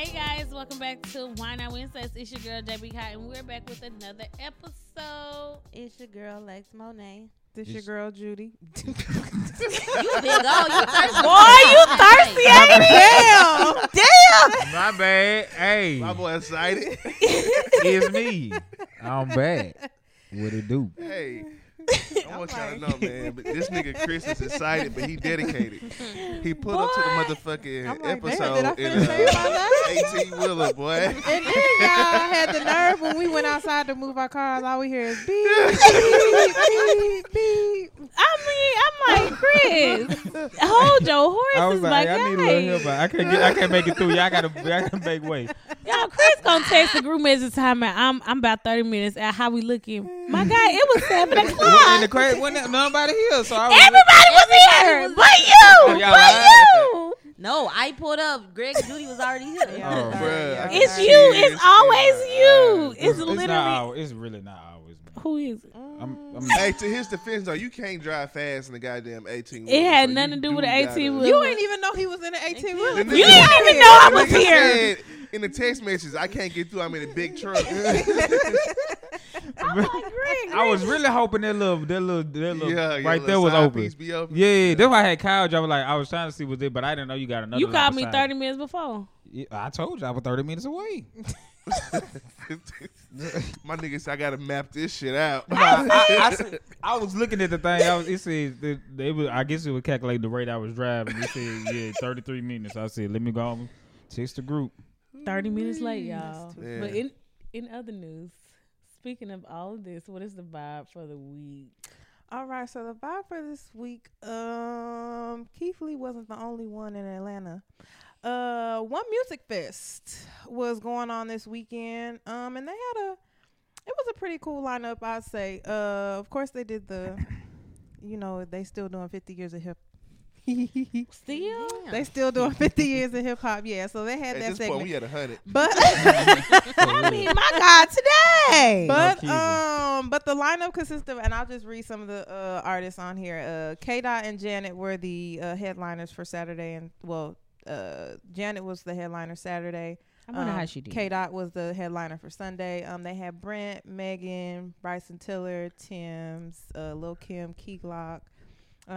Hey guys, welcome back to Wine Not Wednesdays. It's your girl JB Cotton. We're back with another episode. It's your girl Lex Monet. This your girl Judy. You big old, you thirsty. Boy, you thirsty, ain't it? Damn. My bad. Hey. My boy excited. It's me. I'm back. What it do? Hey. I want y'all to know, man, but this nigga Chris is excited, but he dedicated. He pulled up to the motherfucking episode in an 18-wheeler, boy. And then y'all had the nerve when we went outside to move our cars, all we hear is beep, beep, beep, beep. I'm like, Chris, hold your horses, I was like, I need a little help. I can't make it through. Y'all gotta make way. Y'all, Chris gonna text the group message time, and I'm about 30 minutes at how we looking. My God, it was 7 o'clock. In the crate, wasn't nobody here, so I was everybody was here, but you. No, I pulled up. Greg and Judy was already here. Oh, bro. It's you. It's always you. It's literally. It's really not always. Bro. Who is it? Hey, to his defense, though, you can't drive fast in the goddamn 18-wheeler. It had nothing to do with the 18-wheeler. You ain't even know he was in the 18-wheeler. You didn't even know I was here. Said, in the text message, I can't get through. I'm in a big truck. I'm like, Greg. I was really hoping that little right there was open. Yeah, that's why I had Kyle drive. I was trying to see what's there, but I didn't know you got another. You called me 30 minutes before. Yeah, I told you I was 30 minutes away. My nigga said I gotta map this shit out. I was looking at the thing. I guess it would calculate the rate I was driving. It said 33 minutes. I said, let me go home, text the group. 30 minutes late, y'all. Yeah. But in other news, speaking of all of this, what is the vibe for the week? All right, so the vibe for this week, Keith Lee wasn't the only one in Atlanta. One Music Fest was going on this weekend, and it was a pretty cool lineup, I'd say. Of course, they did they still doing 50 years of hip. Still? They still doing 50 years of hip-hop, yeah. So they had that segment. At this point, we had 100. But, I mean, my God, today! But but the lineup consists of, and I'll just read some of the artists on here. K-Dot and Janet were the headliners for Saturday, and, Janet was the headliner Saturday. I wonder how she did. K-Dot was the headliner for Sunday. They had Brent, Megan, Bryson Tiller, Tim's, Lil' Kim, Key Glock.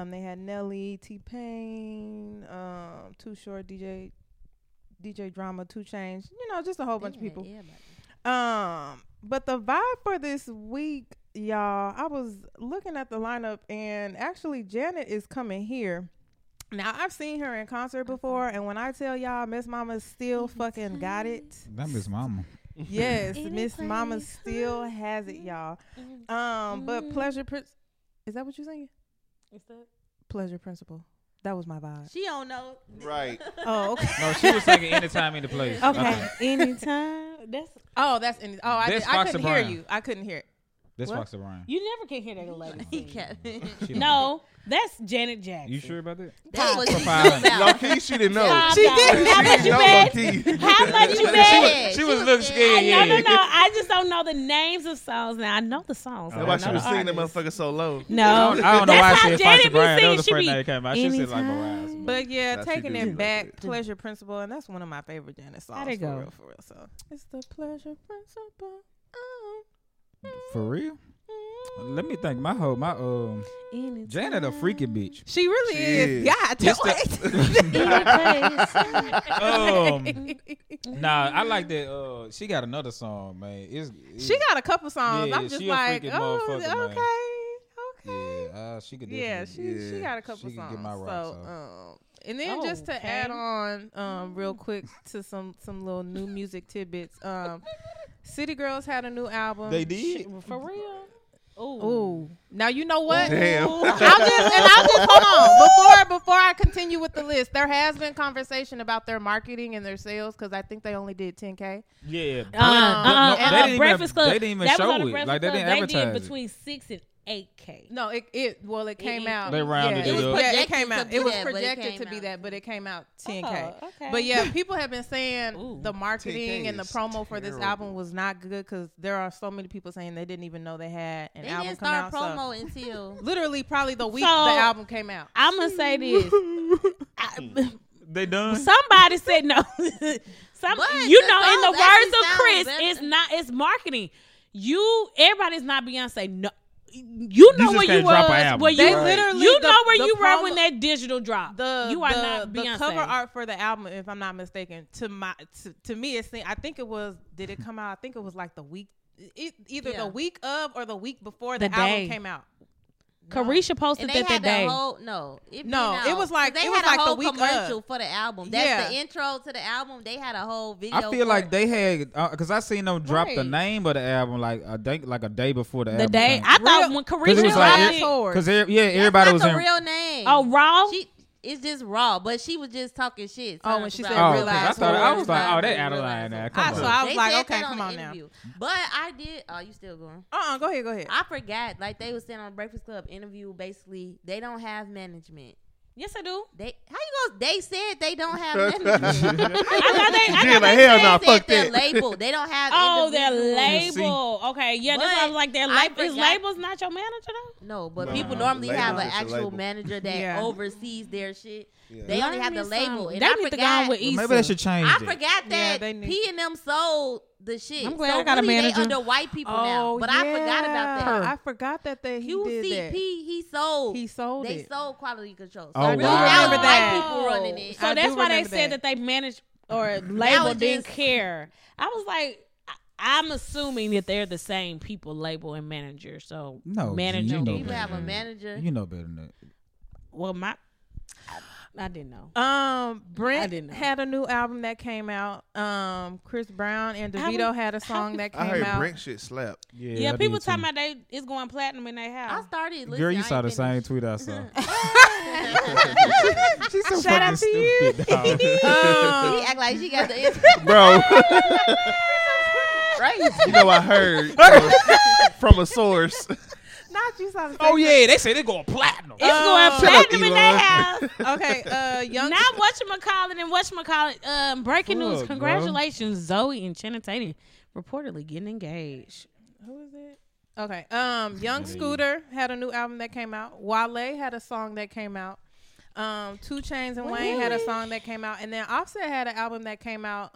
They had Nelly, T-Pain, Too Short, DJ Drama, Two Chains. Just a whole bunch of people. Yeah, but the vibe for this week, y'all, I was looking at the lineup, and actually Janet is coming here. Now, I've seen her in concert before, and when I tell y'all, Miss Mama still fucking got it. That Miss Mama. Yes, Miss Mama still has it, y'all. But Pleasure Prince, is that what you're saying? Is that Pleasure Principle? That was my vibe. She don't know. Right. Oh, okay. No, she was singing Anytime, Any Place. Okay. Anytime. I couldn't hear it. That's Foxy Brown. You never can hear that lady. He can't. No, that's Janet Jackson. You sure about that? That was low-key, she didn't know. She didn't. How much you bet? She was looking scared. No. I just don't know the names of songs. Now, I know the songs. That's why she was singing that motherfucker so low. No. I don't know why I said Foxy Brown. That was the first name came out. She said like Mariah. But yeah, taking it back, Pleasure Principle, and that's one of my favorite Janet songs. For real. So it's the Pleasure Principle. For real? Let me think. My whole, Janet a freaky bitch. She really is. Yeah, I tell it. I like that. She got another song, man. She got a couple songs. Yeah, I'm just like, okay. Yeah, she could. Yeah, she got a couple songs. Get my rock, and then just to add on, real quick to some little new music tidbits. City Girls had a new album. They did? For real? Ooh. Now, you know what? Damn. I'll just hold on. Before I continue with the list, there has been conversation about their marketing and their sales because I think they only did 10K. Yeah. Breakfast Club. They didn't even show it. Like, they didn't advertise. They did between 6 and 8K. No, it came out. They rounded it up. Yeah, it came out. It was projected to be that, but it came out 10K. Oh, okay. But yeah, people have been saying the marketing and the promo for this album was not good because there are so many people saying they didn't even know they had an album come out. They didn't start promo until literally probably the week the album came out. I'm gonna say this. They done. Somebody said no. You know, in the words of Chris, it's not. It's marketing. Everybody's not Beyonce. No, you know where you was. Where you literally, you know where you were when that digital dropped. You are not Beyonce. The cover art for the album, if I'm not mistaken, to me, it seemed. I think it was. Did it come out? I think it was like the week, either the week of or the week before the album came out. Carisha posted that the day. It was like they had a whole commercial for the album. That's the intro to the album. They had a whole video. I feel like they had because I seen them drop the name of the album like a day before the album. The day I thought when Carisha was like, because everybody was in real name. Oh, Raw. It's just Raw, but she was just talking shit. Oh, when she said real life. I thought I was like, oh, they out of line now. So I was like, okay, come on now. But I did. Oh, you still going? Go ahead. I forgot. Like they was saying on the Breakfast Club interview, basically they don't have management. Yes, I do. They said they don't have management. They said their label. They don't have. Oh, their label. Okay, yeah, but that's why I was like their label. Is label's not your manager though? No, but people normally have an actual manager that oversees their shit. Yeah. They only have the label. And I forgot. Maybe they should change. I forgot that P&M sold the shit. I'm glad I got a manager. They under white people now, but I forgot about that. I forgot that he did that. QCP, he sold. They sold quality control. So I do remember that. White people running it. So that's why they said that they managed or label didn't care. I was like, I'm assuming that they're the same people, label and manager. So manager, you have a manager. You know better than that. Well, I didn't know. Brent had a new album that came out. Chris Brown and DeVito had a song that came out. I heard Brent shit slapped. Yeah, people talking about it's going platinum in their house. I started listening. Girl, you saw the same tweet I saw. She's so shout fucking stupid. She act like she got the internet. Bro. You know, I heard from a source. They say they're going platinum. It's going platinum in their house. Okay, young. Now whatchamacallit. Breaking news. Congratulations, bro. Zoe and Channing Tatum reportedly getting engaged. Who is it? Okay, Young Scooter had a new album that came out. Wale had a song that came out. Two Chains and Wayne had a song that came out, and then Offset had an album that came out.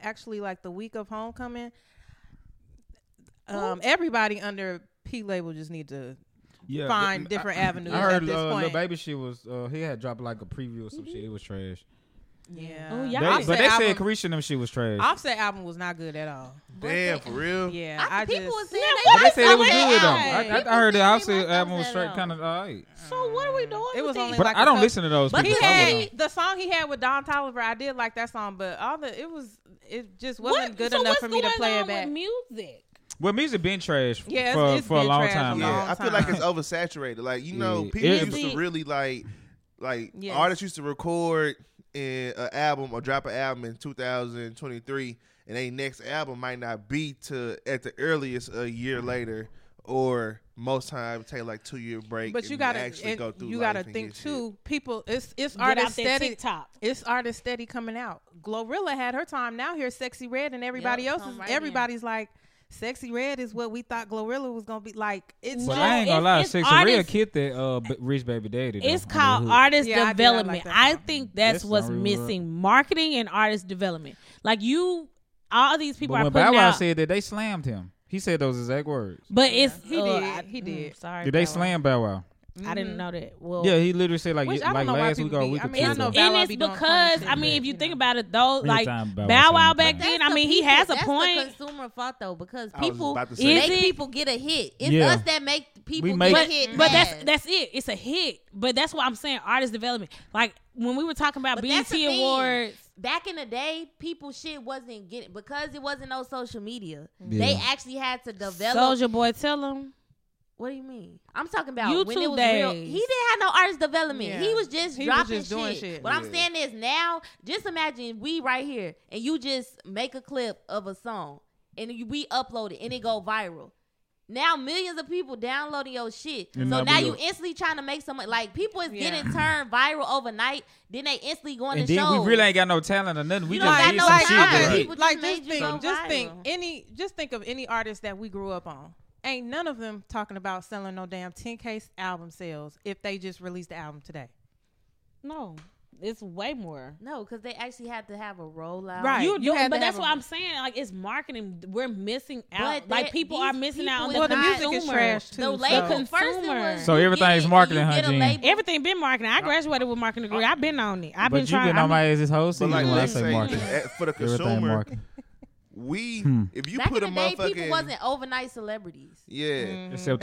Actually, like the week of homecoming. Everybody under P label just need to find different avenues. I heard at this point. Lil Baby, she was he had dropped like a preview or some shit. It was trash. Yeah, but they said Carisha and them shit was trash. Offset album was not good at all. Damn, for real. Yeah, they said it was good though. I heard the Offset album was straight kind of all right. So what are we doing? It was only, but I don't listen to those. But he had the song he had with Don Toliver. I did like that song, but it just wasn't good enough for me to play it back. Music. Well, music been trash for a long time. Yeah, I feel like it's oversaturated. Like, you know, people used to really like artists used to record an album or drop an album in 2023, and their next album might not be at the earliest a year later, or most times take like 2-year break. But you gotta think too. People, it's artists steady. It's artists steady coming out. Glorilla had her time. Now here's Sexy Red and everybody else's. Right, everybody's like. Sexy Red is what we thought Glorilla was gonna be like. I ain't gonna lie, Sexy Red kid that Rich Baby Daddy. It's called artist development. I think that's what's missing: marketing and artist development. Like all these people are putting out. When Bow Wow said that, they slammed him. He said those exact words. But he did. Sorry, did they slam Bow Wow? I didn't know that. Well, yeah, he literally said like last week or a week or two. And it's because if you think about it, though, like Bow Wow back then, he has a point. That's the consumer fault though, because people make people get a hit. It's us that make people get a hit. But that's it. It's a hit. But that's what I'm saying. Artist development. Like when we were talking about BET Awards. Back in the day, people shit wasn't getting because it wasn't no social media. They actually had to develop. Soulja Boy, tell them. What do you mean? I'm talking about YouTube when it was days. Real. He didn't have no artist development. Yeah. He was just dropping shit. What I'm saying is now, just imagine we right here and you just make a clip of a song and we upload it and it go viral. Now millions of people downloading your shit. And so now you instantly trying to make someone like people is getting turned viral overnight. Then they instantly going to show. We really ain't got no talent or nothing. We just need some shit. Just think of any artist that we grew up on. Ain't none of them talking about selling no damn 10K album sales if they just released the album today. No. it's way more. No, because they actually had to have a rollout. Right. But that's what I'm saying. Like, it's marketing. We're missing out. But like, people are missing people out on the consumer. Well, the music is trash, too. So everything's marketing, honey. Everything been marketing. I graduated with marketing degree. I've been on it. I've been trying. But you've been on my ass this whole season. But like, let's say, for the consumer, if you back put in the day, people wasn't overnight celebrities. Yeah, except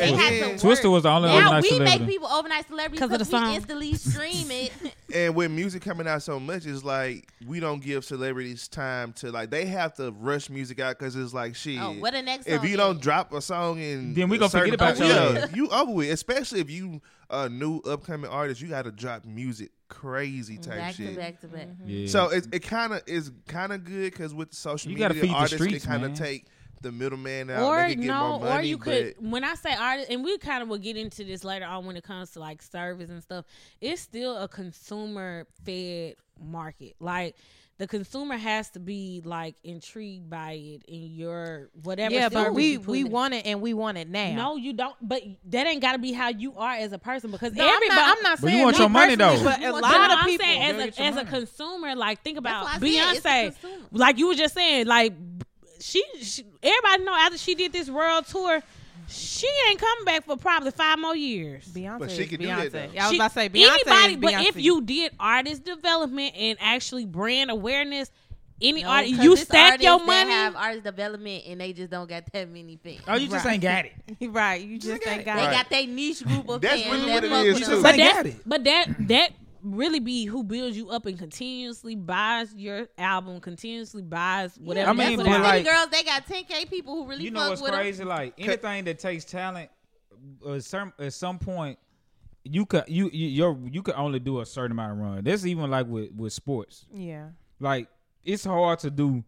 Twister was the only overnight celebrity. Now we make people overnight celebrities because we instantly stream it. And with music coming out so much, it's like we don't give celebrities time to like they have to rush music out because it's like shit. Oh, what the next? If you don't drop a song and then we gonna forget about you. Yeah, you over with. Especially if you a new upcoming artist, you got to drop music. Crazy type back shit. Back to back. Mm-hmm. Yeah. So it kind of is kind of good because with the social media artists, they kind of take the middleman out. Or they can get more money, or you could. When I say artists, and we kind of will get into this later on when it comes to like service and stuff. It's still a consumer fed market. Like the consumer has to be like intrigued by it in your whatever. Yeah, but we want it and we want it now. No, you don't. But that ain't got to be how you are as a person because everybody. I'm not saying. But you want your money though. But a lot of people. I'm saying as a consumer, like think about Beyonce. Like you were just saying, like she everybody know after she did this world tour. She ain't coming back for probably 5 more years. Beyonce, but she can do that. Though. I was about to say Beyonce. Anybody, but Beyonce. If you did artist development and actually brand awareness, artist, you stack your money. Have artist development and they just don't got that many fans. Oh, you just ain't got it, right? You just ain't got it. They got their niche group of fans. That's really what it is. You just ain't got it. But that really be who builds you up and continuously buys your album, continuously buys whatever. Yeah, I mean, but like, City Girls, they got 10K people who really fuck with them. You know what's crazy? Like anything that takes talent, at some point, you could only do a certain amount of run. That's even like with sports. Yeah, like it's hard to do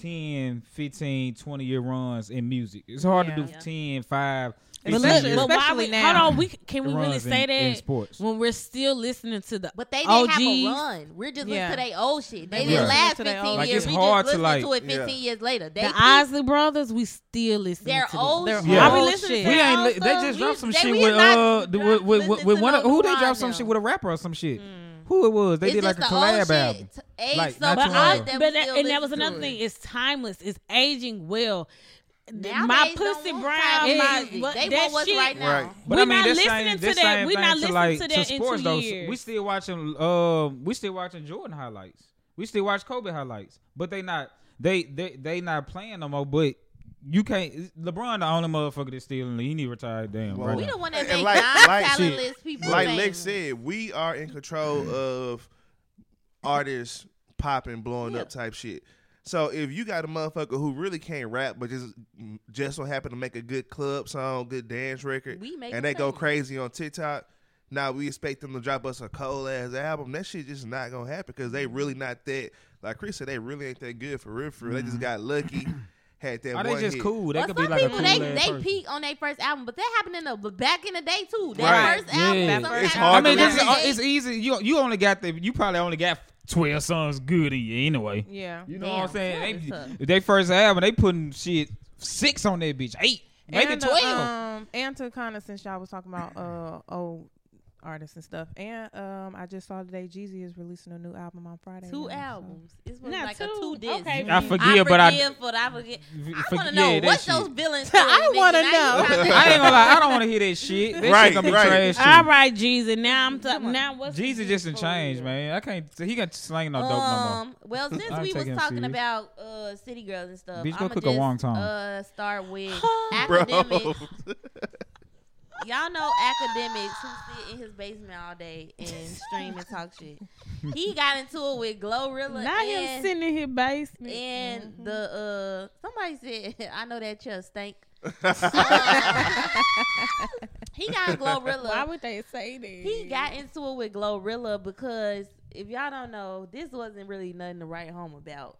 10, 15, 20-year runs in music. It's hard to do 10, 5. But especially now. Hold on, can we really say that when we're still listening to the But they didn't have a run. We're just listening to their old shit. They didn't last 15 like years. It's hard to listen to it 15 years later. The Isley Brothers, we still listen to their old shit. Are we listening to their old shit? They just dropped some shit with one of who they dropped some shit with a rapper or some shit. Who it was? They did like a collab album. But that was another thing. It's timeless. It's aging well. Nowadays, my pussy brown, they that want what's shit. Right now. Right. But we're not listening to that. We're not listening to that in 2 years. We still watching. We still watching Jordan highlights. We still watch Kobe highlights. But they not. They not playing no more. But you can't. LeBron the only motherfucker that's still in the league. He need retired. Damn. Well, right we the one that make non-talentless people. Like Lex said, we are in control of artists popping, blowing up type shit. So if you got a motherfucker who really can't rap but just so happen to make a good club song, good dance record, and they go crazy on TikTok, now we expect them to drop us a cold ass album. That shit just not gonna happen because they really not that. Like Chris said, they really ain't that good for real. For real. They just got lucky. Had that one they just hit. Cool? They well, could some be like people a cool they peak on their first album, but that happened in the back in the day too. That first album, it's hard. I mean, it's easy. You only got you probably only got 12 songs good in you anyway. Yeah, you know what I'm saying. They first album, they putting shit 6 on that bitch, 8, maybe 12. And to kind of since y'all was talking about old artists and stuff, and I just saw today Jeezy is releasing a new album on Friday. 2 albums. So. It's like a 2 disc. Okay. I forget. I want to know what's those villains. I want to know. I ain't gonna lie. I don't want to hear that shit. That shit gonna be trash. All right, Jeezy. Now I'm talking. Now what's Jeezy just in change, man? I can't. He got slang no dope no more. Well, since we was talking about City Girls and stuff, I'm gonna just start with Akademiks. Y'all know Akademiks who sit in his basement all day and stream and talk shit. He got into it with Glorilla. Not him sitting in his basement. And the somebody said, I know that chest stink. He got Glorilla. Why would they say that? He got into it with Glorilla because if y'all don't know, this wasn't really nothing to write home about.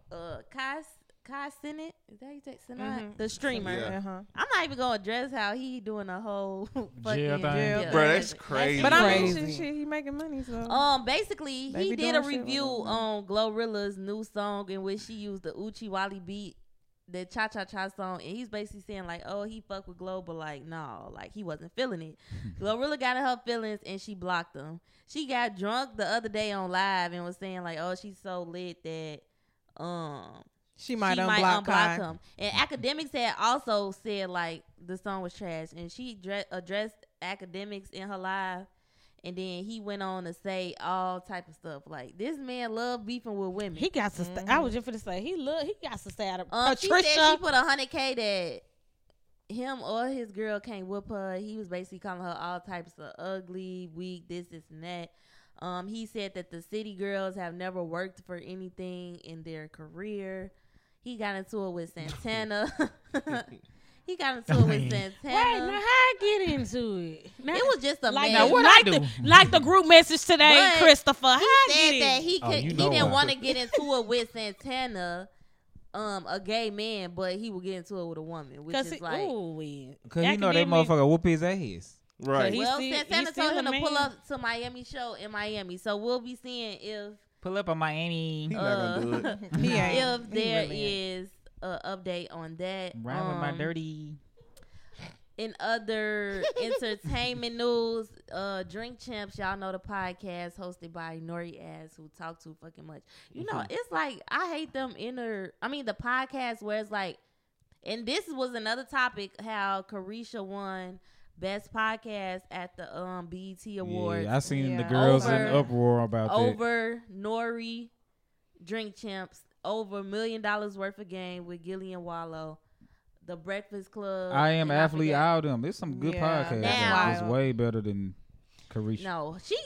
Kai Senate, is that how you take Senate? Mm-hmm. The streamer. Yeah. Uh-huh. I'm not even gonna address how he doing a whole fucking jail thing. Bro, that's crazy. But I mean, shit, he making money. So basically, he did a review on Glorilla's new song in which she used the Uchi Wally beat that cha-cha-cha song, and he's basically saying, like, oh, he fucked with Glo, but, like, no, like, he wasn't feeling it. Glorilla got in her feelings, and she blocked him. She got drunk the other day on live and was saying, like, oh, she's so lit that she might unblock him. And Akademiks had also said, like, the song was trash, and she addressed Akademiks in her live, and then he went on to say all type of stuff. Like, this man love beefing with women. He got to I was just going to say, he got to stay out of Patricia. She said she put $100K that him or his girl can't whoop her. He was basically calling her all types of ugly, weak, this, and that. He said that the City Girls have never worked for anything in their career. He got into it with Santana. He got into it with Santana. Wait, now how I get into it? Now, it was just a like, mess. What like, I do? Like the group message today, but Christopher. How he said that he didn't want to get into it with Santana, a gay man, but he would get into it with a woman, which is weird. Because you know that motherfucker whoop his ass. Right. Well, Santana told him to pull up to Miami show in Miami, so we'll be seeing if pull up on Miami. He's not gonna do it. If there is update on that. Rhyme with my dirty. In other entertainment news, Drink Champs, y'all know the podcast hosted by Nori ass who talk too fucking much. You know, it's like I hate them the podcast where it's like, and this was another topic how Carisha won Best Podcast at the BET Awards. Yeah, I seen the girls in uproar about that. Nori, Drink Champs. Over $1 million worth of game with Gillian Wallow, The Breakfast Club. I Am Athlete, all them. It's some good podcasts. It's way better than Carisha. No, she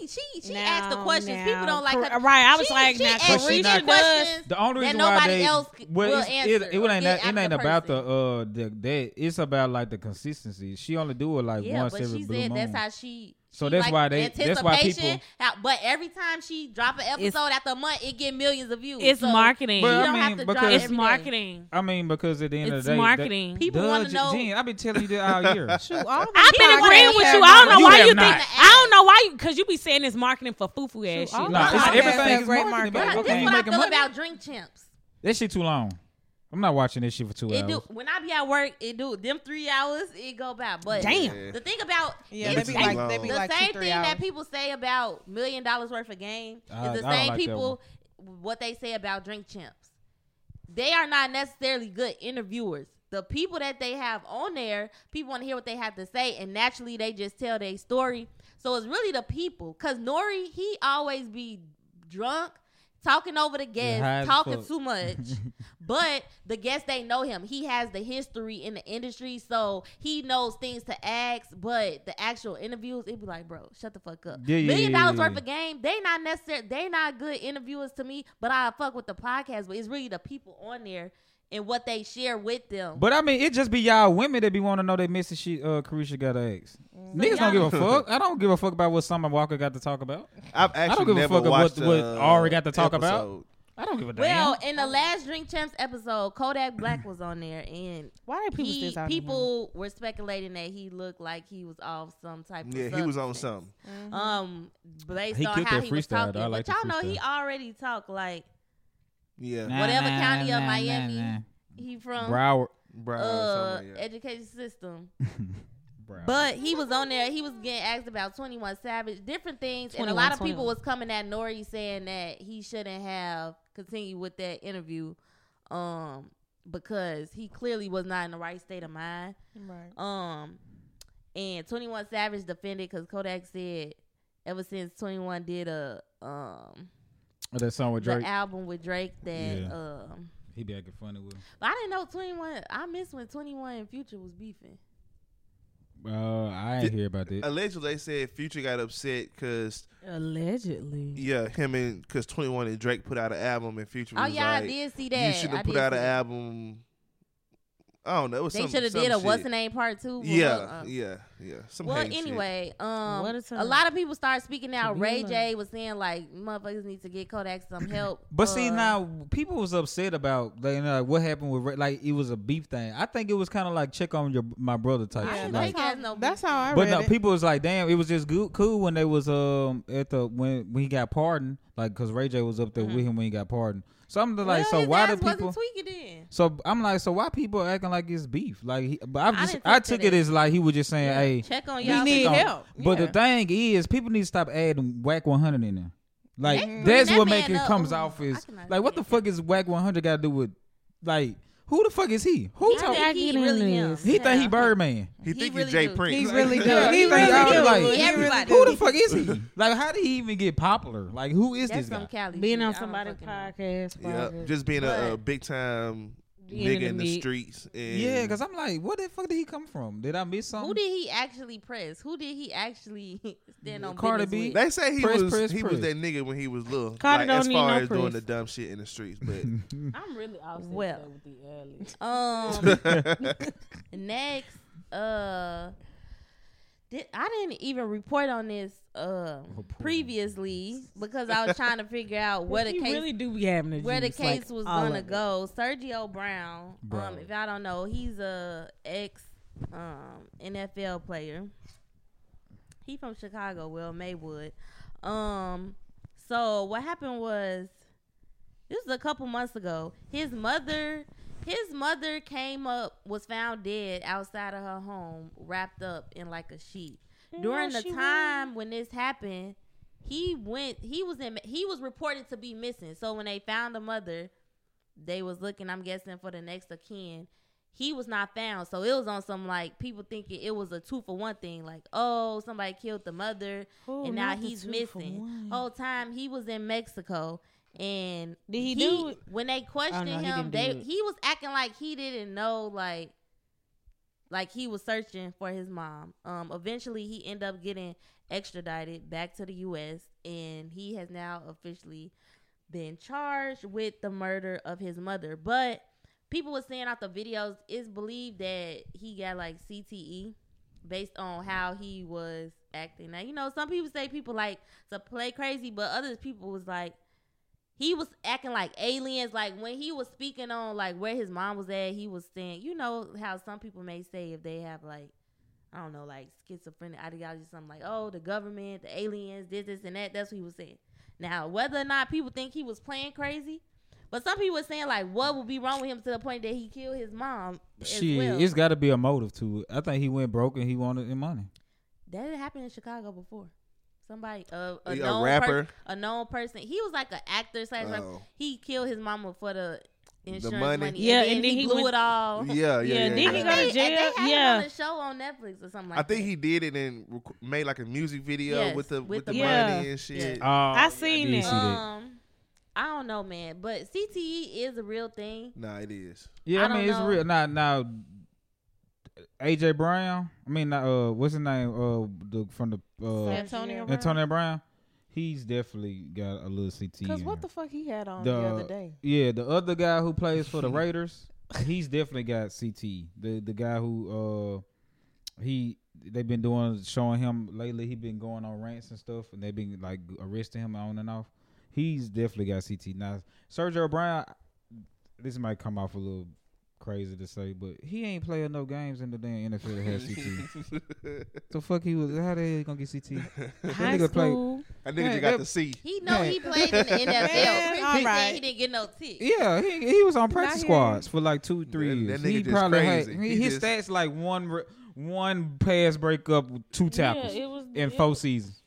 asked the questions. People don't like her. Right, I was like, Carisha does. The only reason why nobody else will answer. It ain't about the it's about like the consistency. She only do it like once every blue moon. That's how she. So that's like why they. That's why people. But every time she drop an episode after a month, it get millions of views. It's so marketing. But it's marketing. Day. I mean, because at the end of the day, marketing. People want to know. Jen, I've been telling you that all year. Shoot, I've been agreeing with you. I don't know why you think. I don't know why you because you be saying it's marketing for foo ass shit. No, everything is great marketing. This is what I feel about Drink Champs. That shit too long. I'm not watching this shit for 2 hours. When I be at work, it do them 3 hours. It go by, but damn. The thing about the same 2-3 hours. That people say about $1 million worth of game is the same people what they say about Drink Champs. They are not necessarily good interviewers. The people that they have on there, people want to hear what they have to say, and naturally they just tell their story. So it's really the people, cause Nori he always be drunk. Talking over the guests, talking too much, but the guests, they know him. He has the history in the industry, so he knows things to ask, but the actual interviews, it'd be like, bro, shut the fuck up. $1 million worth of game, they not good interviewers to me, but I fuck with the podcast, but it's really the people on there and what they share with them. But I mean, it just be y'all women that be want to know they missing shit Carisha got to ask. Niggas don't give a fuck. I don't give a fuck about what Summer Walker got to talk about. I don't give a fuck about what Ari got to talk about. I don't give a damn. Well, in the last Drink Champs episode, Kodak Black was on there, and why people were speculating that he looked like he was off some type of substance. Yeah, he was on something. Mm-hmm. Based on how he was talking. Like but y'all know he already talked like county of Miami he from Broward yeah. Education system. But he was on there, he was getting asked about 21 Savage, different things, and a lot of people was coming at Nori saying that he shouldn't have continued with that interview because he clearly was not in the right state of mind. Right. And 21 Savage defended because Kodak said ever since 21 did a that song with Drake. The album with Drake that he be acting funny with. But I didn't know 21. I miss when 21 and Future was beefing. I didn't hear about that. Allegedly, they said Future got upset because allegedly, him and because 21 and Drake put out an album and Future. Was like, I did see that. You should have put out an album. I don't know. It was they should have did a What's the Name Part 2. Yeah. Anyway, a lot of people started speaking out. Ray J was saying like, motherfuckers need to get Kodak some help. But see now, people was upset about like what happened with Ray, like it was a beef thing. I think it was kind of like check on my brother type shit. Like, that's how I read it. But no, people was like, damn, it was just cool when they was at the when he got pardoned, like because Ray J was up there with him when he got pardoned. So I'm like, so why do people? Wasn't tweaking then. So I'm like, so why people acting like it's beef? Like, I took it as like he was just saying, "Hey, check on y'all, need help." But the thing is, people need to stop adding Whack 100 in there. Like that's what makes it comes off is like, what the fuck is Whack 100 got to do with like? Who the fuck is he? Who talking? He really him. He think he Birdman. He think he Jay Prince. He really does. He everybody. Who the fuck is he? Like, how did he even get popular? Like, who is this guy? Being on somebody's podcast. Yeah, just being a big time nigga in the streets. And yeah, because I'm like, where the fuck did he come from? Did I miss something? Who did he actually press? Who did he actually stand on? Cardi B. With? They say he was that nigga when he was little. Cardi like, as far as doing the dumb shit in the streets, but I'm really upset with the early. Next, I didn't even report on this previously because I was trying to figure out where the case was gonna go. Sergio Brown, if y'all don't know, he's a ex NFL player. He from Chicago, Maywood. So what happened was, this was a couple months ago. His mother was found dead outside of her home, wrapped up in like a sheet. During the time when this happened, he was reported to be missing. So when they found the mother, they was looking, I'm guessing, for the next of kin. He was not found. So it was on some like people thinking it was a 2-for-1 thing. Like, oh, somebody killed the mother and now he's missing. Whole time he was in Mexico. And did he do it? When they questioned him, he was acting like he didn't know, like he was searching for his mom. Eventually, he ended up getting extradited back to the U.S. and he has now officially been charged with the murder of his mother. But people were saying out the videos, it's believed that he got like CTE based on how he was acting. Now, you know, some people say people like to play crazy, but other people was like, he was acting like aliens. Like, when he was speaking on, like, where his mom was at, he was saying, you know how some people may say if they have, like, I don't know, like, schizophrenic ideology, something like, oh, the government, the aliens, this, and that. That's what he was saying. Now, whether or not people think he was playing crazy, but some people were saying, like, what would be wrong with him to the point that he killed his mom as well. It's got to be a motive to it. I think he went broke and he wanted the money. That had happened in Chicago before. Somebody, a rapper, a known person. He was like an actor / he killed his mama for the insurance money. Yeah, and then he blew it all. Yeah. Then he got to jail. They had him on a show on Netflix or something. I think he did it and made like a music video with the money and shit. Yeah. I seen it. I don't know, man, but CTE is a real thing. Nah, it is. Yeah, I mean, it's real. Nah. AJ Brown, what's his name? Antonio Brown. He's definitely got a little CTE. Because what the fuck he had on the other day? Yeah, the other guy who plays for the Raiders, he's definitely got CTE. The guy who they've been showing him lately. He been going on rants and stuff, and they've been like arresting him on and off. He's definitely got CTE. Now Sergio Brown, this might come off a little crazy to say, but he ain't playing no games in the damn NFL that has CT. So fuck, how the hell he gonna get CT? High school. That nigga just got the C. He know he played in the NFL. He didn't get no tick. Yeah, he was on practice squads for like 2-3 years. That nigga he probably crazy. His stats like one pass breakup with 2 tackles in 4 seasons.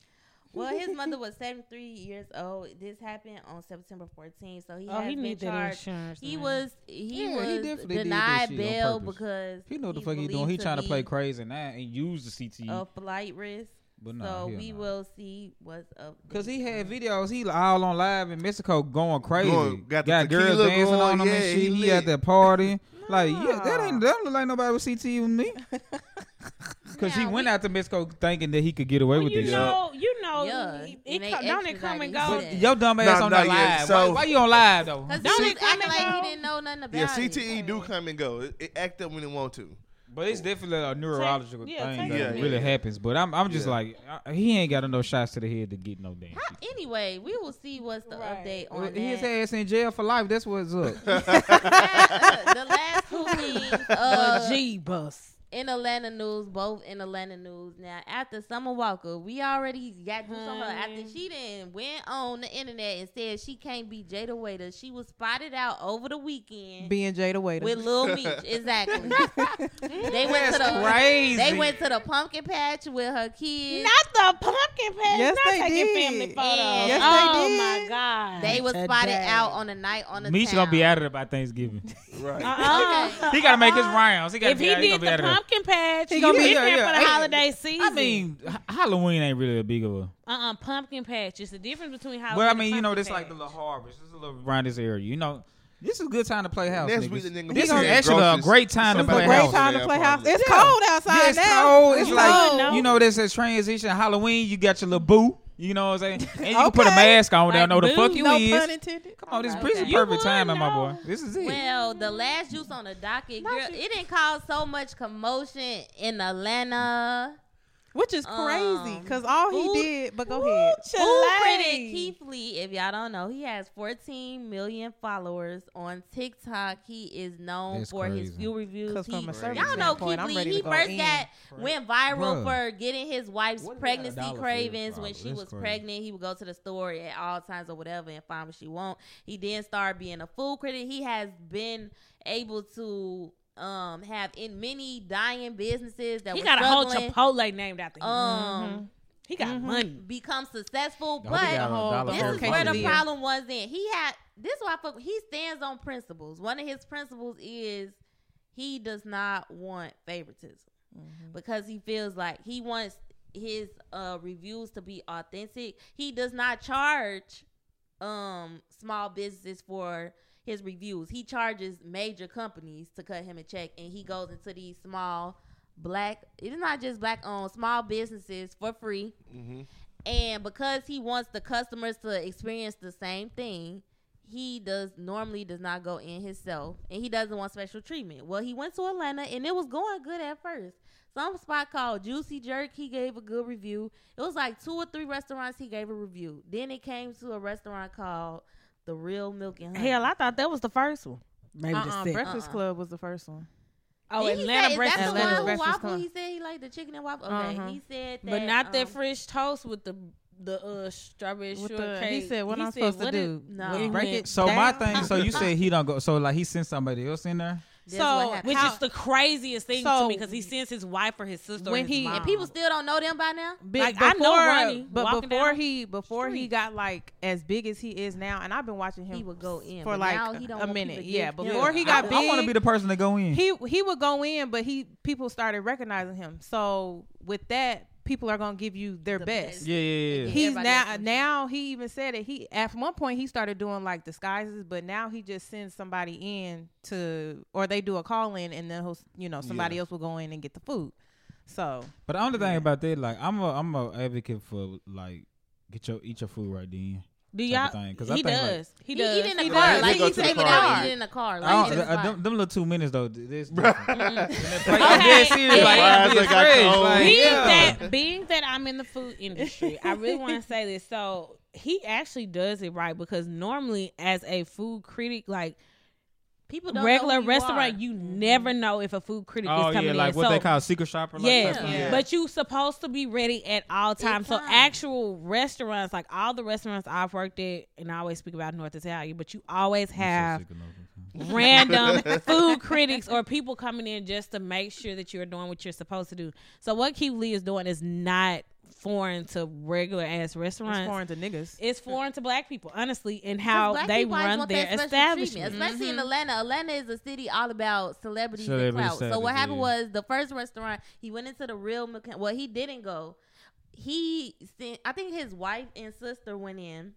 Well, his mother was 73 years old. This happened on September 14th, so he been charged. He was denied bail because he know the fuck he doing. He trying to play crazy now and use the CTE. A flight risk. But we will see what's up. Because he had videos. He all on live in Mexico going crazy. Got girls dancing on him and shit. He at that party. No. Like, yeah, that look like nobody with CTE with me. Because he went out to Mexico thinking that he could get away with this shit. Don't it come and go? But your dumb ass on the live. So why you on live though? Don't it come and like go? He didn't know nothing about it. Yeah, CTE do come and go. It act up when it want to. But it's definitely a neurological thing that really happens. But I'm just like, he ain't got no shots to the head to get no damn. Anyway, we will see what's the update on that. His ass in jail for life. That's what's up. The last 2 weeks, G bus. in Atlanta news, both in Atlanta news. Now, after Summer Walker, we already got to some of her. After she then went on the internet and said she can't be Jada Waiter, she was spotted out over the weekend being Jada Waiter with Lil Meech. Exactly. They went to the pumpkin patch with her kids. Not the pumpkin patch. Yes, not they did. Family photos. Yes, they did. Oh my God. They were spotted out on a night on the town. Meech gonna be out of it by Thanksgiving. Right. Okay. He gotta make his rounds. If he did the pumpkin patch, he's going to be here for the holiday season. I mean, Halloween ain't really a big of a... pumpkin patch. It's the difference between Halloween and patch. Like the little harvest. It's a little around this area. You know, this is a good time to play house, niggas. This is actually a great time to play house. It's cold outside now. It's cold. It's like, you know, there's a transition. Halloween, you got your little boo. You know what I'm saying? And you can put a mask on. Like, they know the fuck you is. Come on, this is the perfect time, my boy. This is it. Well, the last juice on the docket, girl, it didn't cause so much commotion in Atlanta. Which is crazy, because food critic Keith Lee, if y'all don't know, he has 14 million followers on TikTok. He is known for his few reviews. Y'all know Keith Lee, he first went viral for getting his wife's pregnancy cravings when she was pregnant. He would go to the store at all times or whatever and find what she want. He then started being a food critic. He has been able to... have in many dying businesses that he got a whole Chipotle named after him. He got money, become successful, but this is where the problem was. In he stands on principles. One of his principles is he does not want favoritism because he feels like he wants his reviews to be authentic. He does not charge small businesses for his reviews. He charges major companies to cut him a check, and he goes into these small it's not just black-owned, small businesses for free. And because he wants the customers to experience the same thing, he does not go in himself, and he doesn't want special treatment. Well, he went to Atlanta, and it was going good at first. Some spot called Juicy Jerk, he gave a good review. It was like 2 or 3 restaurants he gave a review. Then it came to a restaurant called The Real Milk and Honey. Hell, I thought that was the first one. Maybe the sixth. Breakfast Club was the first one. Oh, Atlanta Breakfast Club. That's the one who waffle. He said he liked the chicken and waffle. Okay, he said that. But not that French toast with the strawberry shortcake. He said, "What I'm supposed to do? No, break it." So my thing. So you said he don't go. So like he sent somebody else in there. Which is the craziest thing to me, because he sends his wife or his sister or his mom. And people still don't know them by now. I know Ronnie, but before he got like as big as he is now, and I've been watching him, he would go in for like a minute. Yeah, before he got big, I want to be the person to go in. He would go in, but people started recognizing him. So with that, people are gonna give you their best. Yeah. He's now he even said that he at one point he started doing like disguises, but now he just sends somebody in or they do a call in, and then somebody else will go in and get the food. So, but the only thing about that, like I'm a advocate for like eat your food right then. Do y'all? Because he does. Like, he does. He eat in the car. Like he take it out. Eat in the car. Like them little 2 minutes though. This. Being that I'm in the food industry, I really want to say this. So he actually does it right, because normally as a food critic, like. People don't regular restaurant, you never know if a food critic is coming in. Like what they call secret shopper. Yeah, but you supposed to be ready at all times. So actual restaurants, like all the restaurants I've worked at, and I always speak about North Italian, but you always have random food critics or people coming in just to make sure that you're doing what you're supposed to do. So what Keith Lee is doing is not foreign to regular ass restaurants. It's foreign to niggas. It's foreign to black people, honestly, and how they run their establishment. Especially in Atlanta. Atlanta is a city all about celebrities and clout. So what happened was the first restaurant he went into, the Real Milk. Well, he didn't go. He sent. I think his wife and sister went in.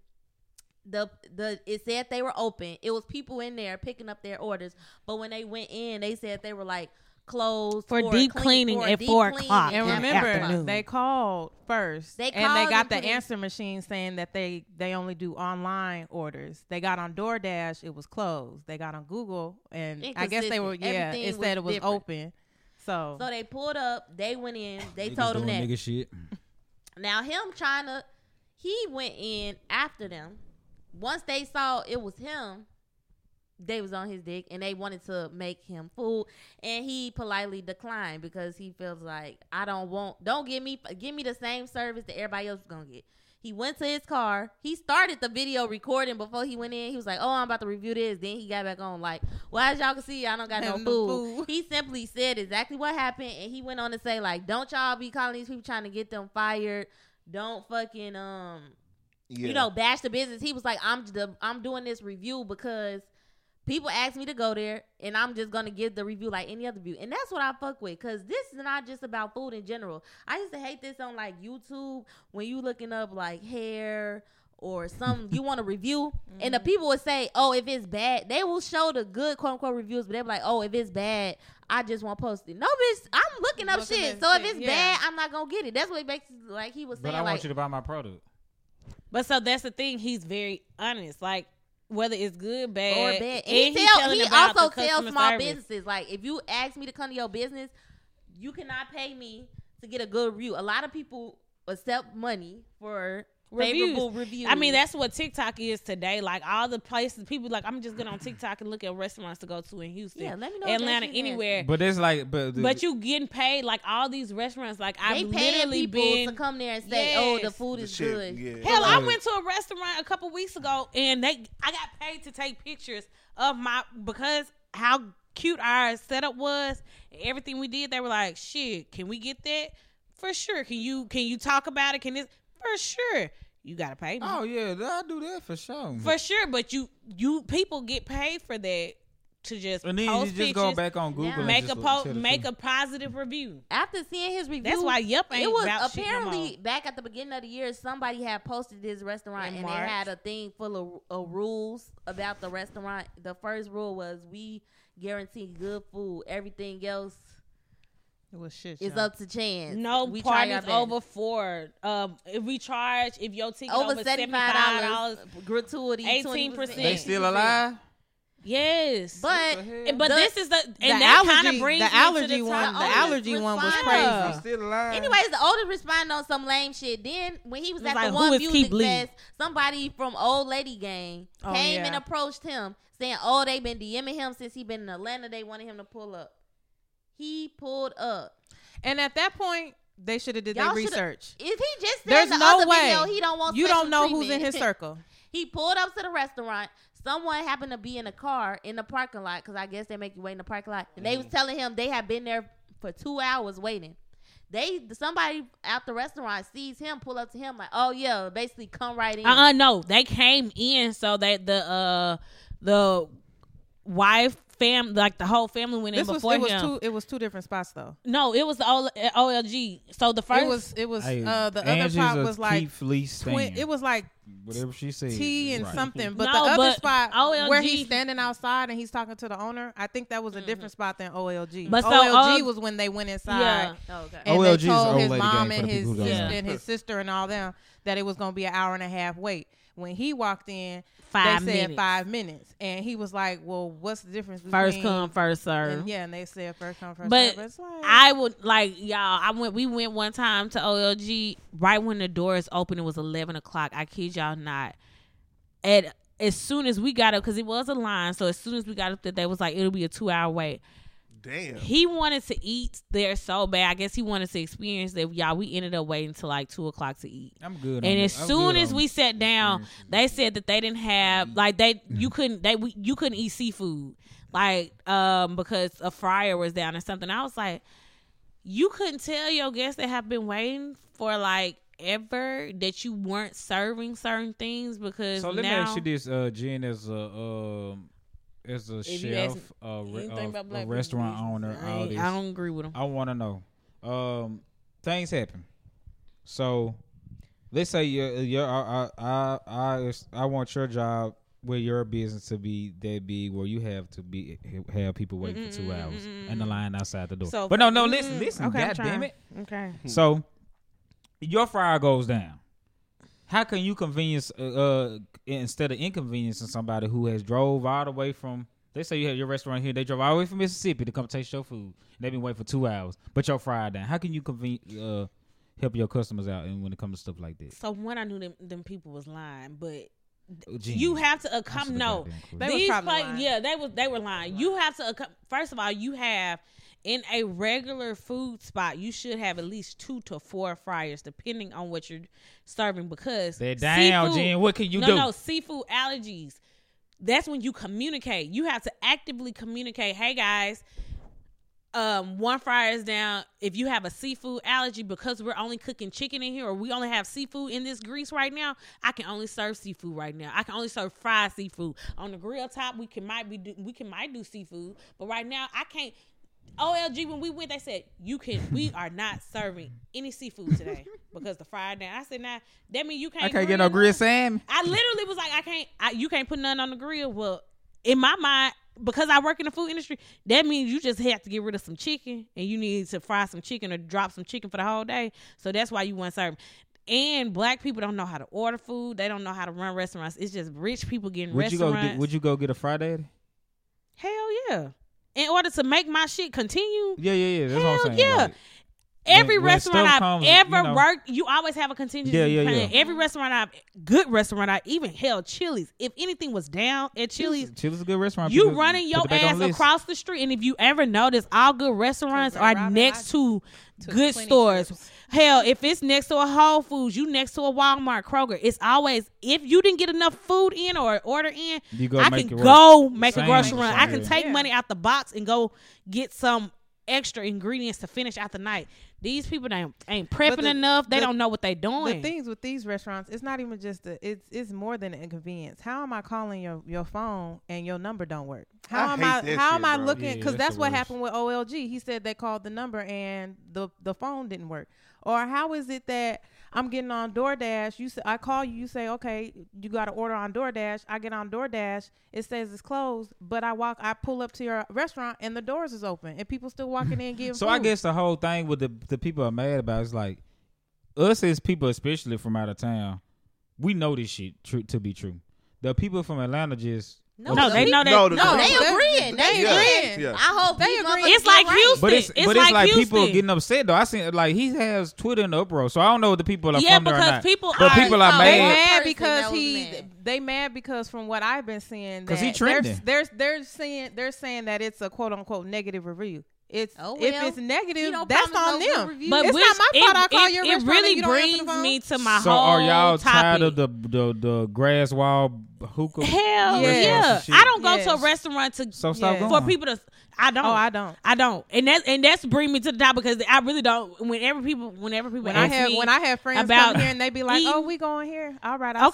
It said they were open. It was people in there picking up their orders. But when they went in, they said they were like closed for deep cleaning at 4:00. And remember, they called first. They got the answer machine saying that they only do online orders. They got on DoorDash, it was closed. They got on Google, and I guess they were it said it was open. So they pulled up, they went in, they told them that nigga shit. Now he went in after them. Once they saw it was him, they was on his dick and they wanted to make him fool, and he politely declined because he feels like, don't give me the same service that everybody else is going to get. He went to his car. He started the video recording before he went in. He was like, oh, I'm about to review this. Then he got back on like, well, as y'all can see, I don't got no food. He simply said exactly what happened, and he went on to say, like, don't y'all be calling these people trying to get them fired. Don't fucking, you know, bash the business. He was like, I'm doing this review because people asked me to go there, and I'm just going to give the review like any other review. And that's what I fuck with, because this is not just about food in general. I used to hate this on, like, YouTube when you looking up, like, hair or something you want to review, and the people would say, oh, if it's bad, they will show the good, quote-unquote, reviews, but they'll be like, oh, if it's bad, I just want to post it. No, bitch, I'm looking up shit, so if it's bad, I'm not going to get it. That's what it makes, like, he was saying. But I want you to buy my product. But so that's the thing. He's very honest, like, whether it's good, bad, or bad. And he also tells small businesses, like, if you ask me to come to your business, you cannot pay me to get a good review. A lot of people accept money for favorable reviews. I mean, that's what TikTok is today. Like, all the places, people like, I'm just going on TikTok and look at restaurants to go to in Houston, let me know Atlanta, anywhere. But it's like, but you getting paid, like, all these restaurants, like, I've literally been to come there and say, oh, the food is good. Yeah. Hell, I went to a restaurant a couple weeks ago and I got paid to take pictures of because how cute our setup was, everything we did. They were like, shit, can we get that? For sure. Can you talk about it? For sure. You got to pay me. Oh, yeah. I'll do that for sure. For sure. But you people get paid for that to just and then post you just pictures, go back on Google and make a positive review. After seeing his review. That's why Yelp ain't about shit no more. Apparently, back at the beginning of the year, somebody had posted this restaurant in March. They had a thing full of rules about the restaurant. The first rule was, we guarantee good food. Everything else. It's up to chance. No party is over $4. If we charge, if your ticket over $75, gratuity, 18%. They still alive? Yes, but this is and that kind of brings the allergy one. The allergy one was crazy. He's still alive. Anyways, the oldest responded on some lame shit. Then when he was at the one music fest, somebody from Old Lady Gang came and approached him saying, "Oh, they've been DMing him since he been in Atlanta. They wanted him to pull up." He pulled up. And at that point, they should have did their research. If he just said there's no way video, he don't want you don't know treatment. Who's in his circle. He pulled up to the restaurant. Someone happened to be in a car in the parking lot, because I guess they make you wait in the parking lot. And they was telling him they had been there for 2 hours waiting. Somebody at the restaurant sees him, pull up to him like, oh, yeah, basically come right in. No, they came in so that the wife, like the whole family went in before him. It was two different spots though. No, it was the OLG. So the first the Angie's other spot was like Keith Lee stand. It was like whatever she said, tea and something. But the other spot OLG, where he's standing outside and he's talking to the owner, I think that was a different spot than OLG. But OLG was when they went inside. Yeah. Oh, okay. And OLG they told his mom and his sister and all them that it was going to be an hour and a half wait. When he walked in, they said 5 minutes. And he was like, well, what's the difference between first come, first serve? And they said first come, first serve. But I would, like, y'all, we went one time to OLG right when the doors opened. It was 11 o'clock. I kid y'all not. As soon as we got up, because it was a line, so as soon as we got up there, they was like, it'll be a 2-hour wait. Damn. He wanted to eat there so bad. I guess he wanted to experience that. Y'all, we ended up waiting till like 2 o'clock to eat. I'm good. And as soon as we sat down, they said that they didn't have like you couldn't eat seafood like because a fryer was down or something. I was like, you couldn't tell your guests that have been waiting for like ever that you weren't serving certain things because. So let me ask you this, Jen, as a chef, a restaurant owner, all this. I don't agree with him. I want to know. Things happen. So, let's say I want your job with your business to be that big where you have people waiting for 2 hours in the line outside the door. So, but no, listen, okay, God damn it. Okay. So, your fryer goes down. How can you convenience instead of inconveniencing somebody who has drove all the way from? They say you have your restaurant here. They drove all the way from Mississippi to come taste your food. They've been waiting for 2 hours, but your fryer down. How can you help your customers out and when it comes to stuff like this? So one, I knew them people was lying, but Genius. You have to accompany. No, these players, yeah, they were lying. You have to first of all, you have in a regular food spot, you should have at least 2 to 4 fryers, depending on what you're serving, because they're down. Gene, what can you do? No, seafood allergies. That's when you communicate. You have to actively communicate. Hey guys, one fryer is down. If you have a seafood allergy, because we're only cooking chicken in here, or we only have seafood in this grease right now, I can only serve seafood right now. I can only serve fried seafood. On the grill top, we might do seafood, but right now I can't. OLG, when we went, they said we are not serving any seafood today because the fryer down. I said, nah, that mean you can't. I can't get no grill salmon. I literally was like, you can't put none on the grill. Well, in my mind, because I work in the food industry, that means you just have to get rid of some chicken, and you need to fry some chicken or drop some chicken for the whole day. So that's why you want to serve. And black people don't know how to order food. They don't know how to run restaurants. It's just rich people getting restaurants. Would you go get a Friday? Hell yeah. In order to make my shit continue. Yeah. That's what I'm saying. Yeah. Like, every restaurant I've ever worked, you always have a contingency plan. Yeah. Even Chili's. If anything was down at Chili's. Chili's is a good restaurant. You running your ass across the street. And if you ever notice, all good restaurants are next to good stores. Trips. Hell, if it's next to a Whole Foods, you next to a Walmart, Kroger, it's always, if you didn't get enough food in or order in, I can go make a grocery run. I can take money out the box and go get some extra ingredients to finish out the night. These people ain't prepping enough. They don't know what they're doing. The things with these restaurants, it's not even just it's more than an inconvenience. How am I calling your phone and your number don't work? How am I looking? Because that's what happened with OLG. He said they called the number and the phone didn't work. Or how is it that I'm getting on DoorDash? I call you. You say, okay, you got to order on DoorDash. I get on DoorDash. It says it's closed, but I pull up to your restaurant and the doors is open and people still walking in getting food. I guess the whole thing with the people are mad about is like us as people, especially from out of town, we know this shit to be true. The people from Atlanta just. No, they agreeing. They agreeing. Yeah. I hope they agree. It's like Houston. But it's like Houston. People getting upset though. I seen like he has Twitter in the uproar, so I don't know if the people are from there or not. People are mad because they mad because from what I've been seeing, because he trending. They're saying that it's a quote unquote negative review. If it's negative, that's on them. But it's not my fault. I call your restaurant. It really brings me to my whole topic. So are y'all tired of the grass wall hookah? Hell yeah! I don't go to a restaurant for people to. I don't. I don't. And that's bring me to the top because I really don't. Whenever people ask me when I have friends come here and they be like, "Oh, we going here? All right, I'll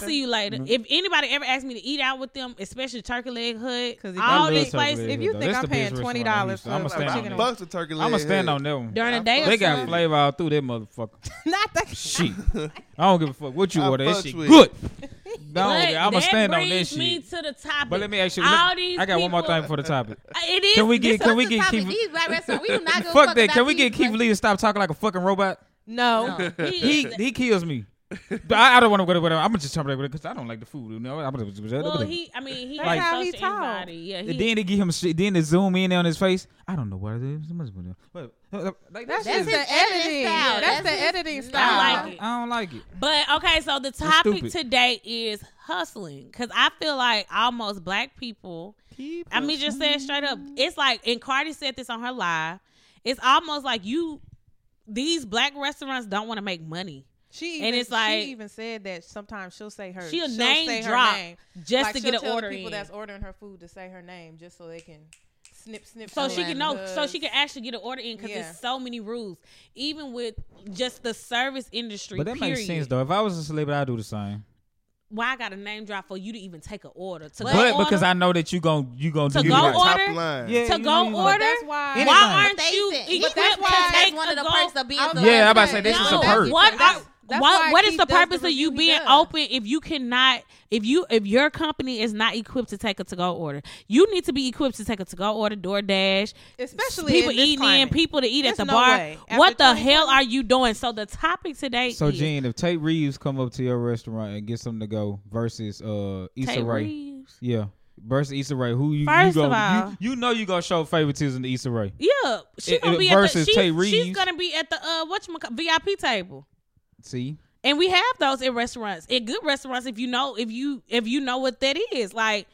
see you later." Mm-hmm. If anybody ever asks me to eat out with them, especially Turkey Leg Hut, because all these places, if you think I'm paying $20 for chicken, bucks of turkey leg, I'm gonna stand on them during the day. They got flavor all through that motherfucker. Not that shit. I don't give a fuck what you order. That shit good. I'm gonna stand on this shit. Me to the topic. But let me ask you. I got one more thing for the topic. It is. Can we get Keith Lee? Fuck that. Can we get Keith Lee to stop talking like a fucking robot? No. He kills me. I don't want to go to whatever. I'm gonna just jump right with it because I don't like the food. You know. He like how he talks. Yeah. Then they give him shit. Then they zoom in on his face. I don't know what it is. Like, that's the editing. Style. That's the editing style. I don't like it. But okay, so the topic today is hustling because I feel like almost black people. Just saying straight up, it's like, and Cardi said this on her live. It's almost like these black restaurants don't want to make money. She even said that sometimes she'll name drop just like to get an order. People that's ordering her food to say her name just so they can snip. So she can know. So she can actually get an order in because there's so many rules, even with just the service industry. But that makes sense though. If I was a celebrity, I'd do the same. Why I got a name drop for you to even take an order? Because I know that you gonna do that top line. Yeah, to go order. That's why aren't you? But that's why that's one of the perks of being. Yeah, I'm about to say this is a perk. What is the purpose of you being open if you cannot, if your company is not equipped to take a to-go order? You need to be equipped to take a to-go order, DoorDash, especially people eating in, people to eat at the bar. What the hell are you doing? So the topic today. So Gene, if Tate Reeves come up to your restaurant and get something to go versus Issa Rae, versus Issa Rae, who you gonna show favoritism to Issa Rae? Yeah, she's gonna be at the VIP table. See, And we have those in restaurants, in good restaurants. If you know what that is, like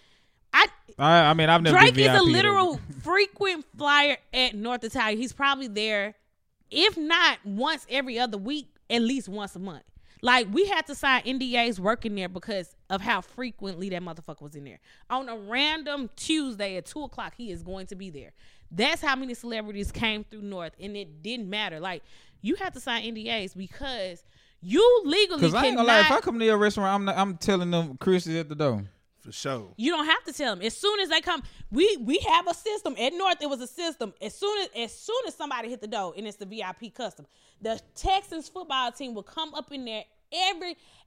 I mean, I've never Drake is a literal frequent flyer at North Italian. He's probably there, if not once every other week, at least once a month. Like, we had to sign NDAs working there because of how frequently that motherfucker was in there. On a random Tuesday at 2:00, he is going to be there. That's how many celebrities came through North, and it didn't matter. Like, you had to sign NDAs because you legally cannot. Because I ain't gonna lie, if I come to your restaurant, I'm telling them Chris is at the door. For sure. You don't have to tell them. As soon as they come, we have a system. At North, it was a system. As soon as somebody hit the door, and it's the VIP custom, the Texans football team will come up in there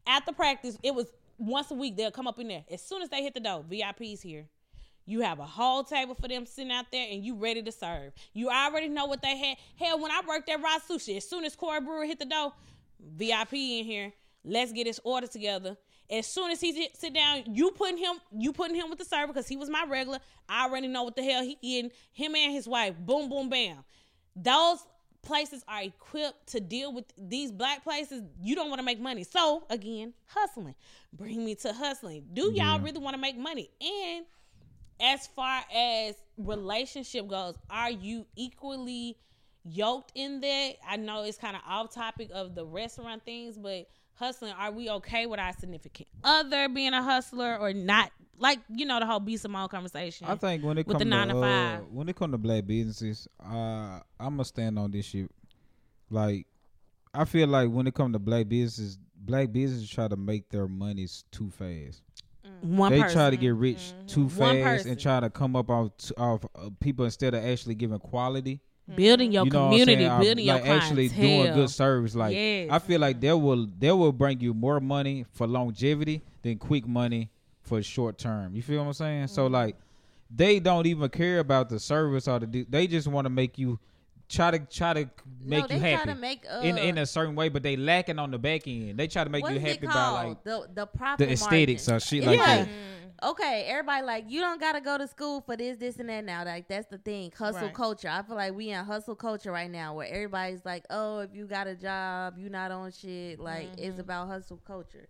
after practice. It was once a week. They'll come up in there. As soon as they hit the door, VIP's here. You have a whole table for them sitting out there, and you ready to serve. You already know what they had. Hell, when I worked at Raw Sushi, as soon as Corey Brewer hit the door, VIP in here. Let's get his order together. As soon as he sit down, you putting him with the server because he was my regular. I already know what the hell he eating. Him and his wife. Boom, boom, bam. Those places are equipped to deal with these black places. You don't want to make money. So, again, hustling. Bring me to hustling. Y'all really want to make money? And as far as relationship goes, are you equally yoked in that? I know it's kind of off topic of the restaurant things, but hustling, are we okay with our significant other being a hustler or not? Like, you know, the whole B. Simone conversation. I think when it comes to 9 to 5, when it comes to black businesses, I'ma stand on this shit. Like, I feel like when it comes to black businesses try to make their monies too fast. Try to get rich too fast and try to come up off people instead of actually giving quality. Building your community, building your clientele. Actually doing good service. Like, yes. I feel like they will bring you more money for longevity than quick money for short term. You feel what I'm saying? Mm-hmm. So, like, they don't even care about the service or they just want to make you try to make you happy in a certain way, but they lacking on the back end. They try to make you happy by, like, the profit, the aesthetics or shit like that. Okay, everybody like, you don't got to go to school for this, and that now. Like, that's the thing. Hustle culture. I feel like we in hustle culture right now where everybody's like, oh, if you got a job, you not on shit. Like, it's about hustle culture.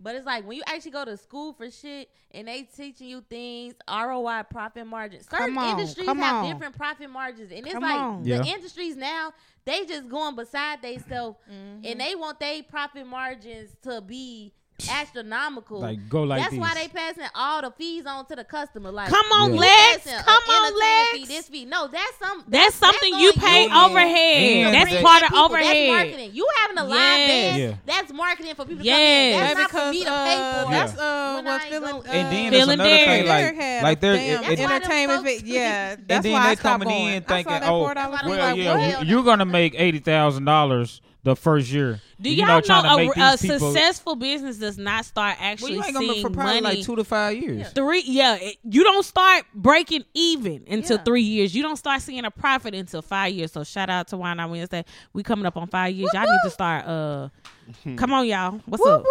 But it's like when you actually go to school for shit and they teaching you things, ROI, profit margins. Certain industries have different profit margins. And it's the industries now, they just going beside themselves and they want their profit margins to be astronomical. Like, go like that's these. Why they passing all the fees on to the customer. Like, come on, Lex. Come on, Lex. Fee, this fee. No, that's something that's you pay overhead. That's part of overhead. That's marketing. You having a live band. Yeah. That's marketing for people to come in. That's not for me to pay for. That's what feeling. And then there's another thing like there's entertainment. Yeah, that's why I stopped going. And then they coming in thinking, oh, well, yeah, you're gonna make $80,000. The first year. Do y'all know a successful business does not start actually seeing for probably money like 2 to 5 years? Yeah. 3, yeah. You don't start breaking even until 3 years. You don't start seeing a profit until 5 years. So shout out to Wine Not Wednesday. We coming up on 5 years. Y'all need to start. Come on, y'all. What's up?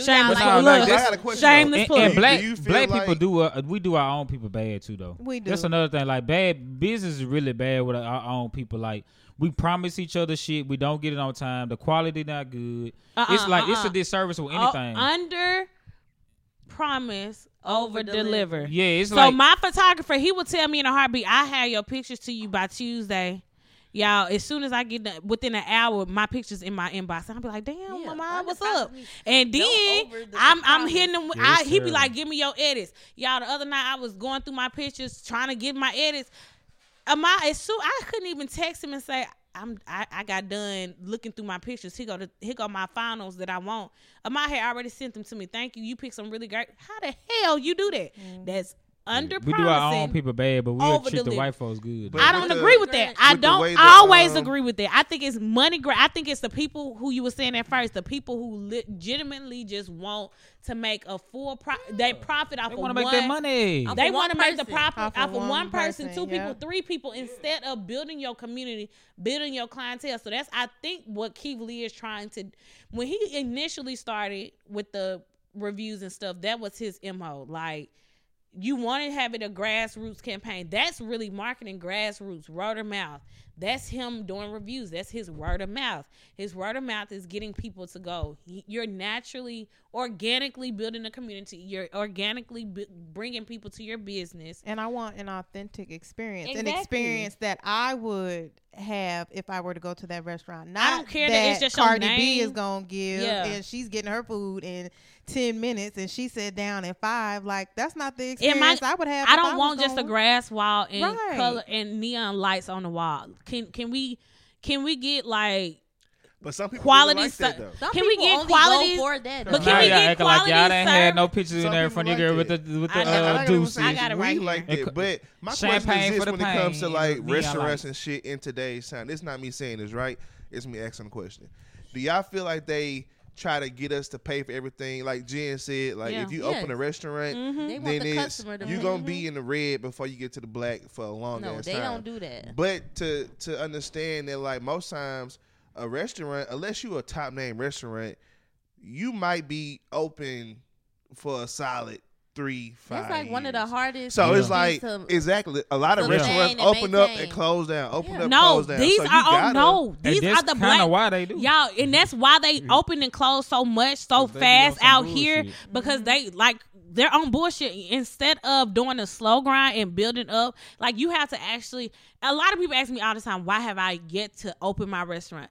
Shameless plug. Like, I got a question. Shameless plug. And black like people do. We do our own people bad too, though. We do. That's another thing. Like, bad business is really bad with our own people. Like, we promise each other shit. We don't get it on time. The quality not good. It's like it's a disservice with anything. Under promise, over deliver. Yeah, it's so like. So my photographer, he will tell me in a heartbeat, I have your pictures to you by Tuesday. Y'all, as soon as I get done, within an hour, my picture's in my inbox. I'll be like, damn, mama, what's up? And then I'm hitting him. He be like, give me your edits. Y'all, the other night, I was going through my pictures, trying to get my edits. I couldn't even text him and say I got done looking through my pictures. Here go my finals that I want. Amai had already sent them to me. Thank you. You picked some really great. How the hell you do that? That's under promising. We do our own people bad, but we'll treat the white folks good. But I don't agree with that. I don't always agree with that. I think it's money. I think it's the people who you were saying at first, the people who legitimately just want to make a full profit. They profit off of one. They want to make their money. They want to make the profit off of one person, two people, three people, instead of building your community, building your clientele. So that's, I think, what Keith Lee is trying to, when he initially started with the reviews and stuff, that was his MO. Like, You want to have it a grassroots campaign. That's really marketing grassroots, word of mouth. That's him doing reviews. That's his word of mouth. His word of mouth is getting people to go. You're naturally, organically building a community. You're organically bringing people to your business. And I want an authentic experience, exactly. An experience that I would have if I were to go to that restaurant. Not I don't care that it's just Cardi your name. B is going to give, yeah. And she's getting her food in 10 minutes and she sat down in 5. Like, that's not the experience I would have. I don't want just a grass wall and right. Color and neon lights on the wall. Can we get like, but some people quality like stuff? Can we get quality for that? But can we get quality? Y'all ain't had no pictures in there from your girl with the deuces. I got it right. Like that. But my question is this: when it comes to like restaurants and shit in today's time, it's not me saying this, right? It's me asking the question. Do y'all feel like they try to get us to pay for everything? Like Jen said, like if you open a restaurant, mm-hmm. Then it's you're gonna be in the red before you get to the black for a long ass time. No, they don't do that. But to understand that, like, most times a restaurant, unless you a top name restaurant, you might be open for a solid 3-5 That's like years. One of the hardest. So it's like exactly a lot of restaurants open up and close down. Open up, close down. These are the black. Why they do y'all, and that's why they open and close so much so fast out bullshit. Here because they like their own bullshit instead of doing a slow grind and building up. Like you have to actually. A lot of people ask me all the time, why have I yet to open my restaurant?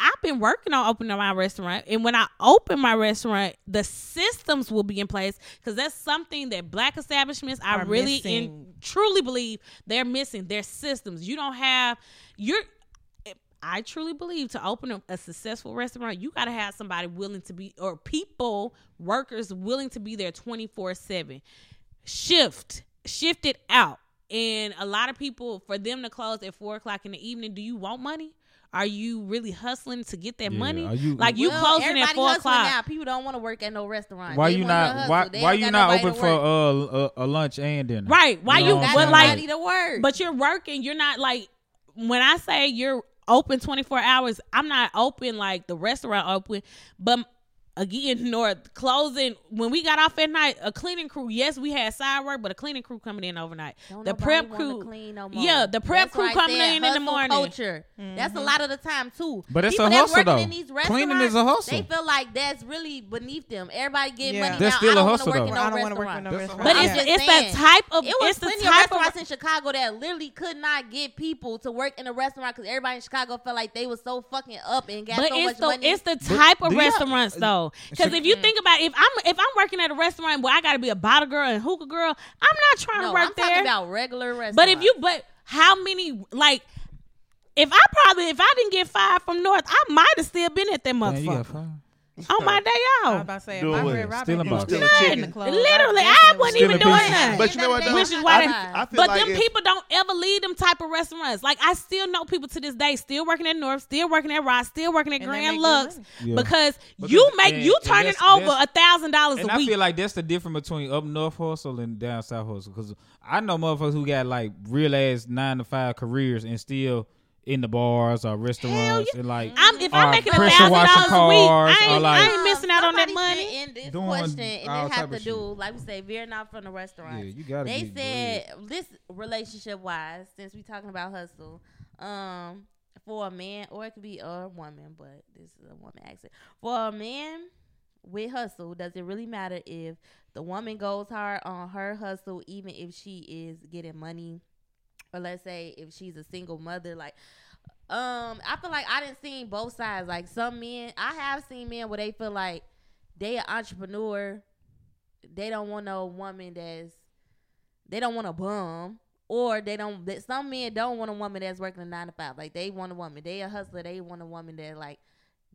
I've been working on opening my restaurant, and when I open my restaurant, the systems will be in place because that's something that black establishments are really and truly believe they're missing. Their systems. You don't have your. I truly believe to open a successful restaurant, you got to have somebody willing to be or people, workers willing to be there 24/7. Shift it out, and a lot of people for them to close at 4:00 in the evening. Do you want money? Are you really hustling to get that money? You closing at 4:00? Now. People don't want to work at no restaurant. Why you not open for a lunch and dinner? Right? Why you? But like, to work. But you're working. You're not like when I say you're open 24 hours. I'm not open like the restaurant open, but. Again, North closing. When we got off at night, a cleaning crew. Yes, we had side work, but a cleaning crew coming in overnight. The prep crew coming in the morning. Culture. Mm-hmm. That's a lot of the time too. But it's people a hustle though. In these cleaning is a hustle. They feel like that's really beneath them. Everybody get money. That's now. Still a hustle though. I don't want to work in no restaurant. But it's the type of. It was plenty of restaurants in Chicago that literally could not get people to work in a restaurant because everybody in Chicago felt like they was so fucking up and got so much money. It's the type of restaurants though. Because if you think about it, if I'm working at a restaurant where I got to be a bottle girl and hookah girl, I'm not trying to work there. I'm talking about regular restaurants. But how many, like, if I didn't get fired from North, I might have still been at that motherfucker. On my day out. I was about to say, my friend Robin, literally, I wasn't even doing nothing. But you know what, though? Which is why them people don't ever leave them type of restaurants. Like, I still know people to this day still working at North, still working at Rod, still working at Grand Lux because you turning over $1,000 a week. And I feel like that's the difference between up North hustle and down South hustle because I know motherfuckers who got, like, real-ass 9-to-5 careers and still in the bars or restaurants, and like if I'm making $1,000 a week, I ain't missing out on that money. In this question, and it have to do, like we say, veering off from the restaurant. Yeah, you gotta they said great. This relationship wise, since we talking about hustle, for a man or it could be a woman, but this is a woman accent. For a man with hustle, does it really matter if the woman goes hard on her hustle, even if she is getting money? Or let's say if she's a single mother, like, I feel like I didn't see both sides. Like some men, I have seen men where they feel like they an entrepreneur. They don't want no woman they don't want a bum. Or some men don't want a woman that's working a 9-to-5. Like they want a woman. They a hustler. They want a woman that like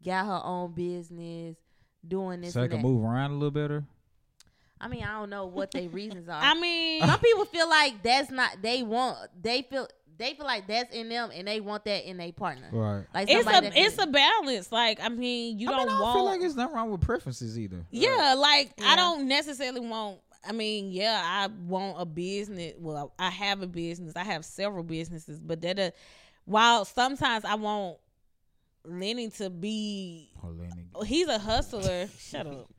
got her own business, doing this. So they can move around a little better. I mean, I don't know what their reasons are. I mean, some people feel like that's not they feel like that's in them and they want that in their partner. Right. Like it's a balance. Like, I mean, I feel like it's nothing wrong with preferences either. Yeah, like I don't necessarily want I want a business. Well, I have a business. I have several businesses, but while sometimes I want Lenny to be he's a hustler. Shut up.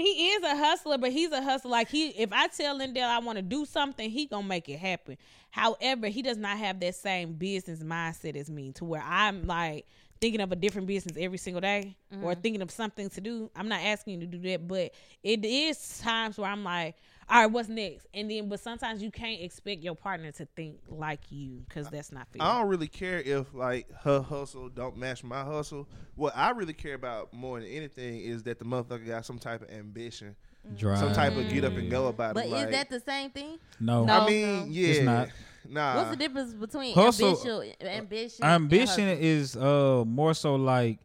He is a hustler, but he's a hustler. Like, if I tell Lindell I want to do something, he going to make it happen. However, he does not have that same business mindset as me, to where I'm, like, thinking of a different business every single day or thinking of something to do. I'm not asking you to do that, but it is times where I'm like, all right, what's next? And then, but sometimes you can't expect your partner to think like you, because that's not fair. I don't really care if, like, her hustle don't match my hustle. What I really care about more than anything is that the motherfucker got some type of ambition, drive, some type of get up and go about it. But like, is that the same thing? No. I mean, yeah, it's not. Nah. What's the difference between hustle, ambition? Ambition is more so like,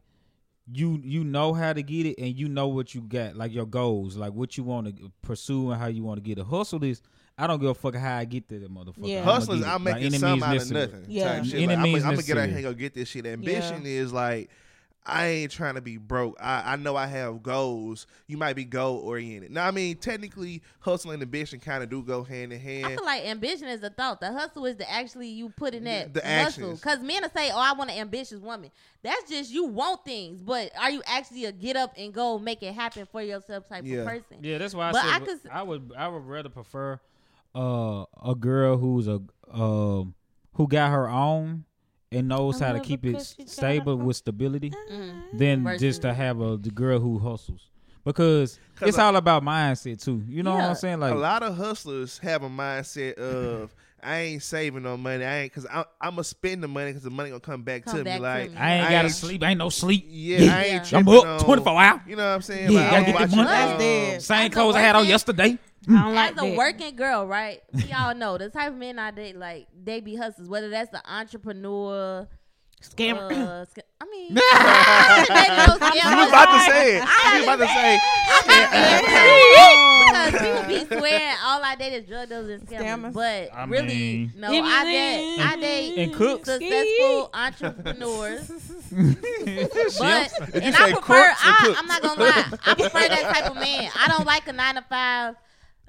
you know how to get it, and you know what you got, like your goals, like what you want to pursue and how you want to get it. Hustle is, I don't give a fuck how I get to the motherfucker. Yeah. Hustlers, I'm making like something out of nothing. Yeah. Type shit. Like, I'm going to get out here and go get this shit. Ambition is like, I ain't trying to be broke. I know I have goals. You might be goal-oriented. Now, I mean, technically, hustle and ambition kind of do go hand in hand. I feel like ambition is a thought. The hustle is the actually you put in that the hustle. Because men will say, oh, I want an ambitious woman. That's just you want things. But are you actually a get up and go make it happen for yourself type of person? Yeah, that's why I would rather prefer a girl who's who got her own and knows how to keep it stable with stability than just to have the girl who hustles. Because it's all about mindset, too. You know what I'm saying? Like, a lot of hustlers have a mindset of, I ain't saving no money. I'm going to spend the money because the money going to come back to me. Like, I ain't got to sleep. I ain't no sleep. Yeah. I ain't I'm up 24 hours. You know what I'm saying? Yeah, like, I got to get money. Same clothes I had on yesterday. I don't like that. A working girl, right? We all know the type of men I date, like, they be hustlers, whether that's the entrepreneur, scammer. You about to say it. Because people be swearing all I date is drug dealers and scammers. But I mean, really, no, I date and cooks. Successful entrepreneurs. I'm not going to lie, I prefer that type of man. I don't like a 9-to-5.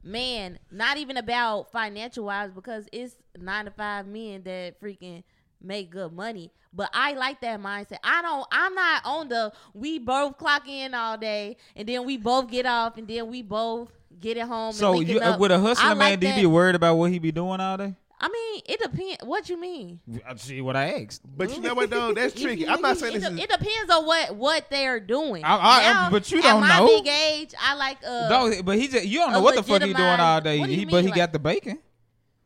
Man, not even about financial wise, because it's 9-to-5 men that freaking make good money. But I like that mindset. I'm not on the we both clock in all day and then we both get off and then we both get at home. So and you with a hustler man, like, do you be worried about what he be doing all day? I mean, it depends. What you mean? See what I asked. But you know what, though? That's tricky. I'm not saying this is... It depends on what they are doing. But you don't know. At my big age, I like... But you don't know what the fuck he doing all day. But he got the bacon.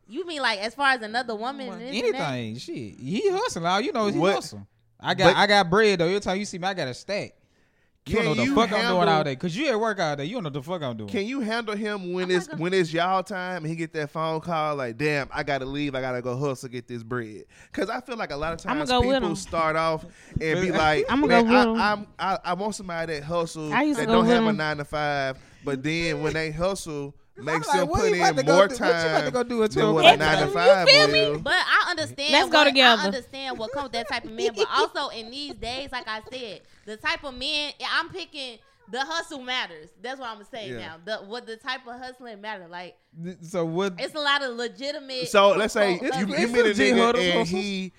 You mean like as far as another woman? Anything. Shit. He hustling. All you know is he hustling. I got bread, though. Every time you see me, I got a stack. You don't know what the fuck I'm doing all day. Because you at work all day. You don't know what the fuck I'm doing. Can you handle him when it's y'all time and he get that phone call like, damn, I got to leave. I got to go hustle, get this bread. Because I feel like a lot of times people start off and be like, I want somebody that hustles, that don't have a 9-to-5. But then when they hustle, makes them put in more time than what a 9-to-5 will. But I understand. Let's go together. I understand what comes with that type of man. But also in these days, like I said, the type of men I'm picking, the hustle matters. That's what I'm gonna say now. The type of hustling matter. Like, so what? It's a lot of legitimate. So let's say you met a nigga and he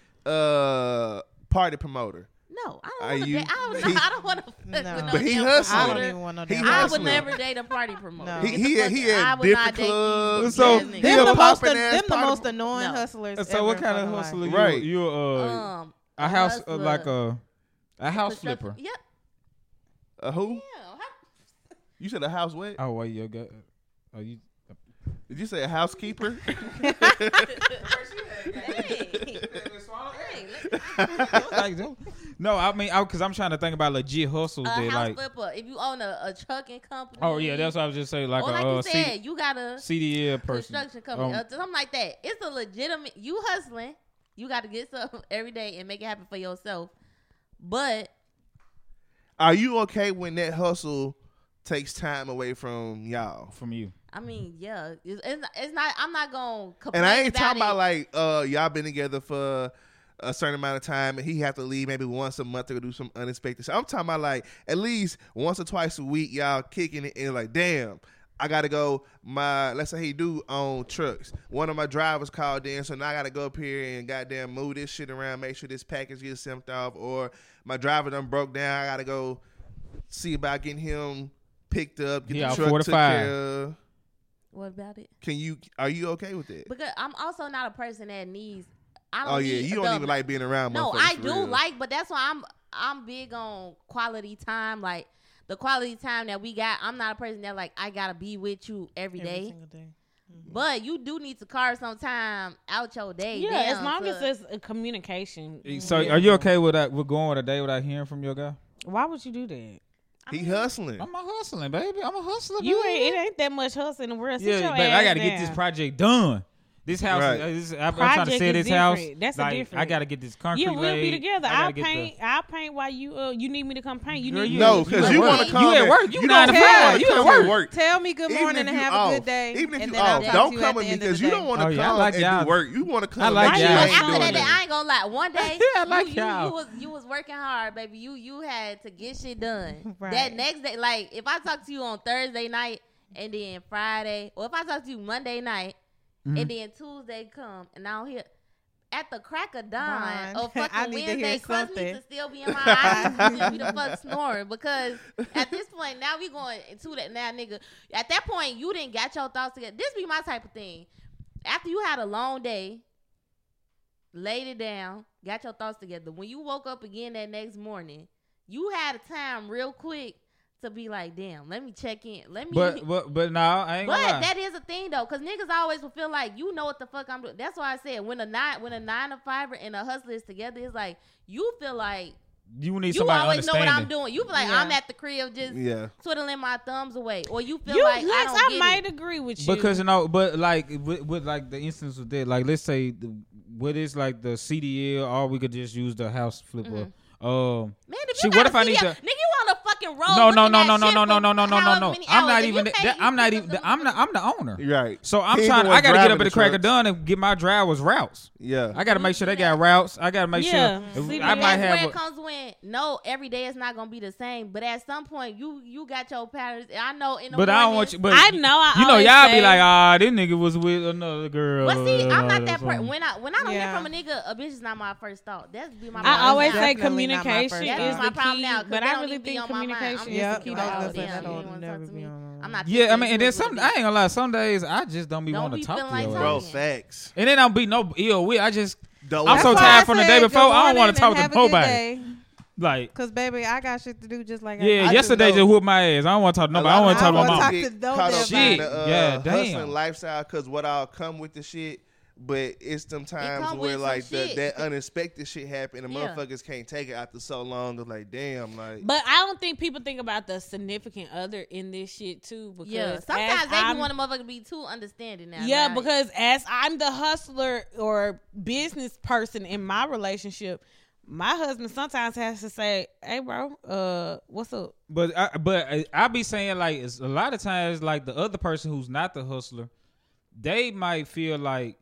party promoter. No, I don't want to. But he hustling. I don't even want to. I would never date a party promoter. No. He had different clubs. So them the most annoying hustlers. So ever what kind of hustler? Right, you a house hustler, like a house flipper. Yep. A who? Yeah. You said a house what? Oh, well, you got. Oh, you. Did you say a housekeeper? No, I mean, because I'm trying to think about legit hustles. Flipper. If you own a trucking company. Oh, yeah, that's what I was just saying. Like, you said, you got a CDL person. Construction company, something like that. It's a legitimate, you hustling. You got to get something every day and make it happen for yourself. But. Are you okay when that hustle takes time away from y'all? From you? I mean, yeah. It's not, I'm not going to complain. And I ain't talking about like, y'all been together for a certain amount of time and he have to leave maybe once a month to do some unexpected stuff. I'm talking about like at least once or twice a week y'all kicking it and like, damn, I got to go let's say he do own trucks. One of my drivers called in, so now I got to go up here and goddamn move this shit around, make sure this package gets sent off, or my driver done broke down. I got to go see about getting him picked up, get the truck took care of. What about it? Are you okay with that? Because I'm also not a person that needs. You don't even like being around. No, I do like, but that's why I'm big on quality time. Like the quality time that we got, I'm not a person that like I gotta be with you every day. Single day. Mm-hmm. But you do need to carve some time out your day. Yeah, as long as it's a communication. So are you okay with that? We're going a day without hearing from your guy. Why would you do that? I mean, hustling. I'm a hustling, baby. I'm a hustler. It ain't that much hustling in the world. Yeah, but I got to get this project done. This house, right. I'm trying to sell this house. That's like, a different. I got to get this concrete. Yeah, we'll be together. I'll paint while you need me to come paint. You need no, because you want to come. You at work. You 9 to 5. You at work. Tell me good morning and have a good day. Even if you off, don't come with me because you don't want to come and do work. You want to come. I like y'all. I ain't gonna lie. One day, I like y'all. You was working hard, baby. You had to get shit done. That next day, like if I talk to you on Thursday night and then Friday, or if I talk to you Monday night. Mm-hmm. And then Tuesday come, and I don't hear at the crack of dawn or fucking Wednesday. Trust me to still be in my eyes and still be the fuck snoring because at this point now we going into that now, nigga. At that point you didn't got your thoughts together. This be my type of thing. After you had a long day, laid it down, got your thoughts together. When you woke up again that next morning, you had a time real quick. To be like, damn, let me check in. But no, I ain't. But gonna lie. That is a thing though, cause niggas always will feel like you know what the fuck I'm doing. That's why I said when a 9 to 5er and a hustler is together, it's like you feel like you need somebody. You always know what I'm doing. You feel like I'm at the crib just twiddling my thumbs away, or you feel like I don't get it. I might agree with you because but like with like the instance with that, like let's say what is like the CDL, or we could just use the house flipper. Mm-hmm. Man, if you got what if CDL, I need to? No. I'm the owner. Right. So I gotta get up at the crack of dawn and get my drivers routes. Yeah. I gotta make sure they got routes. I gotta make sure. See, I might have. It comes when every day is not gonna be the same. But at some point, you got your patterns. I know in the. But morning, I don't want you. But I know. Y'all be like, this nigga was with another girl. But see, I'm not that person. When I don't hear from a nigga, a bitch is not my first thought. That's be my. I always say communication is my problem now. But I really think communication. I mean, and then some. I ain't gonna lie. Some days I just don't be want to talk to you. Bro, facts. And it don't be no ill will. I just. I'm so tired from the day before. I don't want to talk to nobody. Like, cause baby, I got shit to do. Just like I yesterday just whooped my ass. I don't want to talk to nobody. I don't want to talk to my mom. Shit. Yeah, damn. Lifestyle, cause what I'll come with the shit. But it's them times where like that unexpected shit happen and motherfuckers can't take it after so long. It's like damn, like. But I don't think people think about the significant other in this shit too. Because sometimes they want a motherfucker to be too understanding now. Yeah, right? Because as I'm the hustler or business person in my relationship, my husband sometimes has to say, "Hey, bro, what's up?" But I be saying like it's a lot of times like the other person who's not the hustler, they might feel like.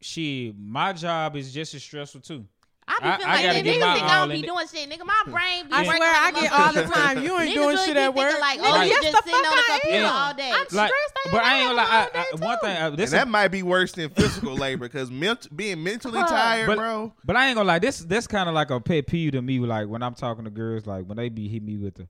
Shit, my job is just as stressful too. I be feeling like niggas think I don't be doing shit. Nigga, my brain be working. I get all the time. You ain't doing shit at work. Like, you just sitting on the computer all day. I'm stressed. But I ain't like one thing. That might be worse than physical labor because being mentally tired, bro. But I ain't gonna lie. That's kind of like a pet peeve to me. Like when I'm talking to girls, like when they be hit me with the.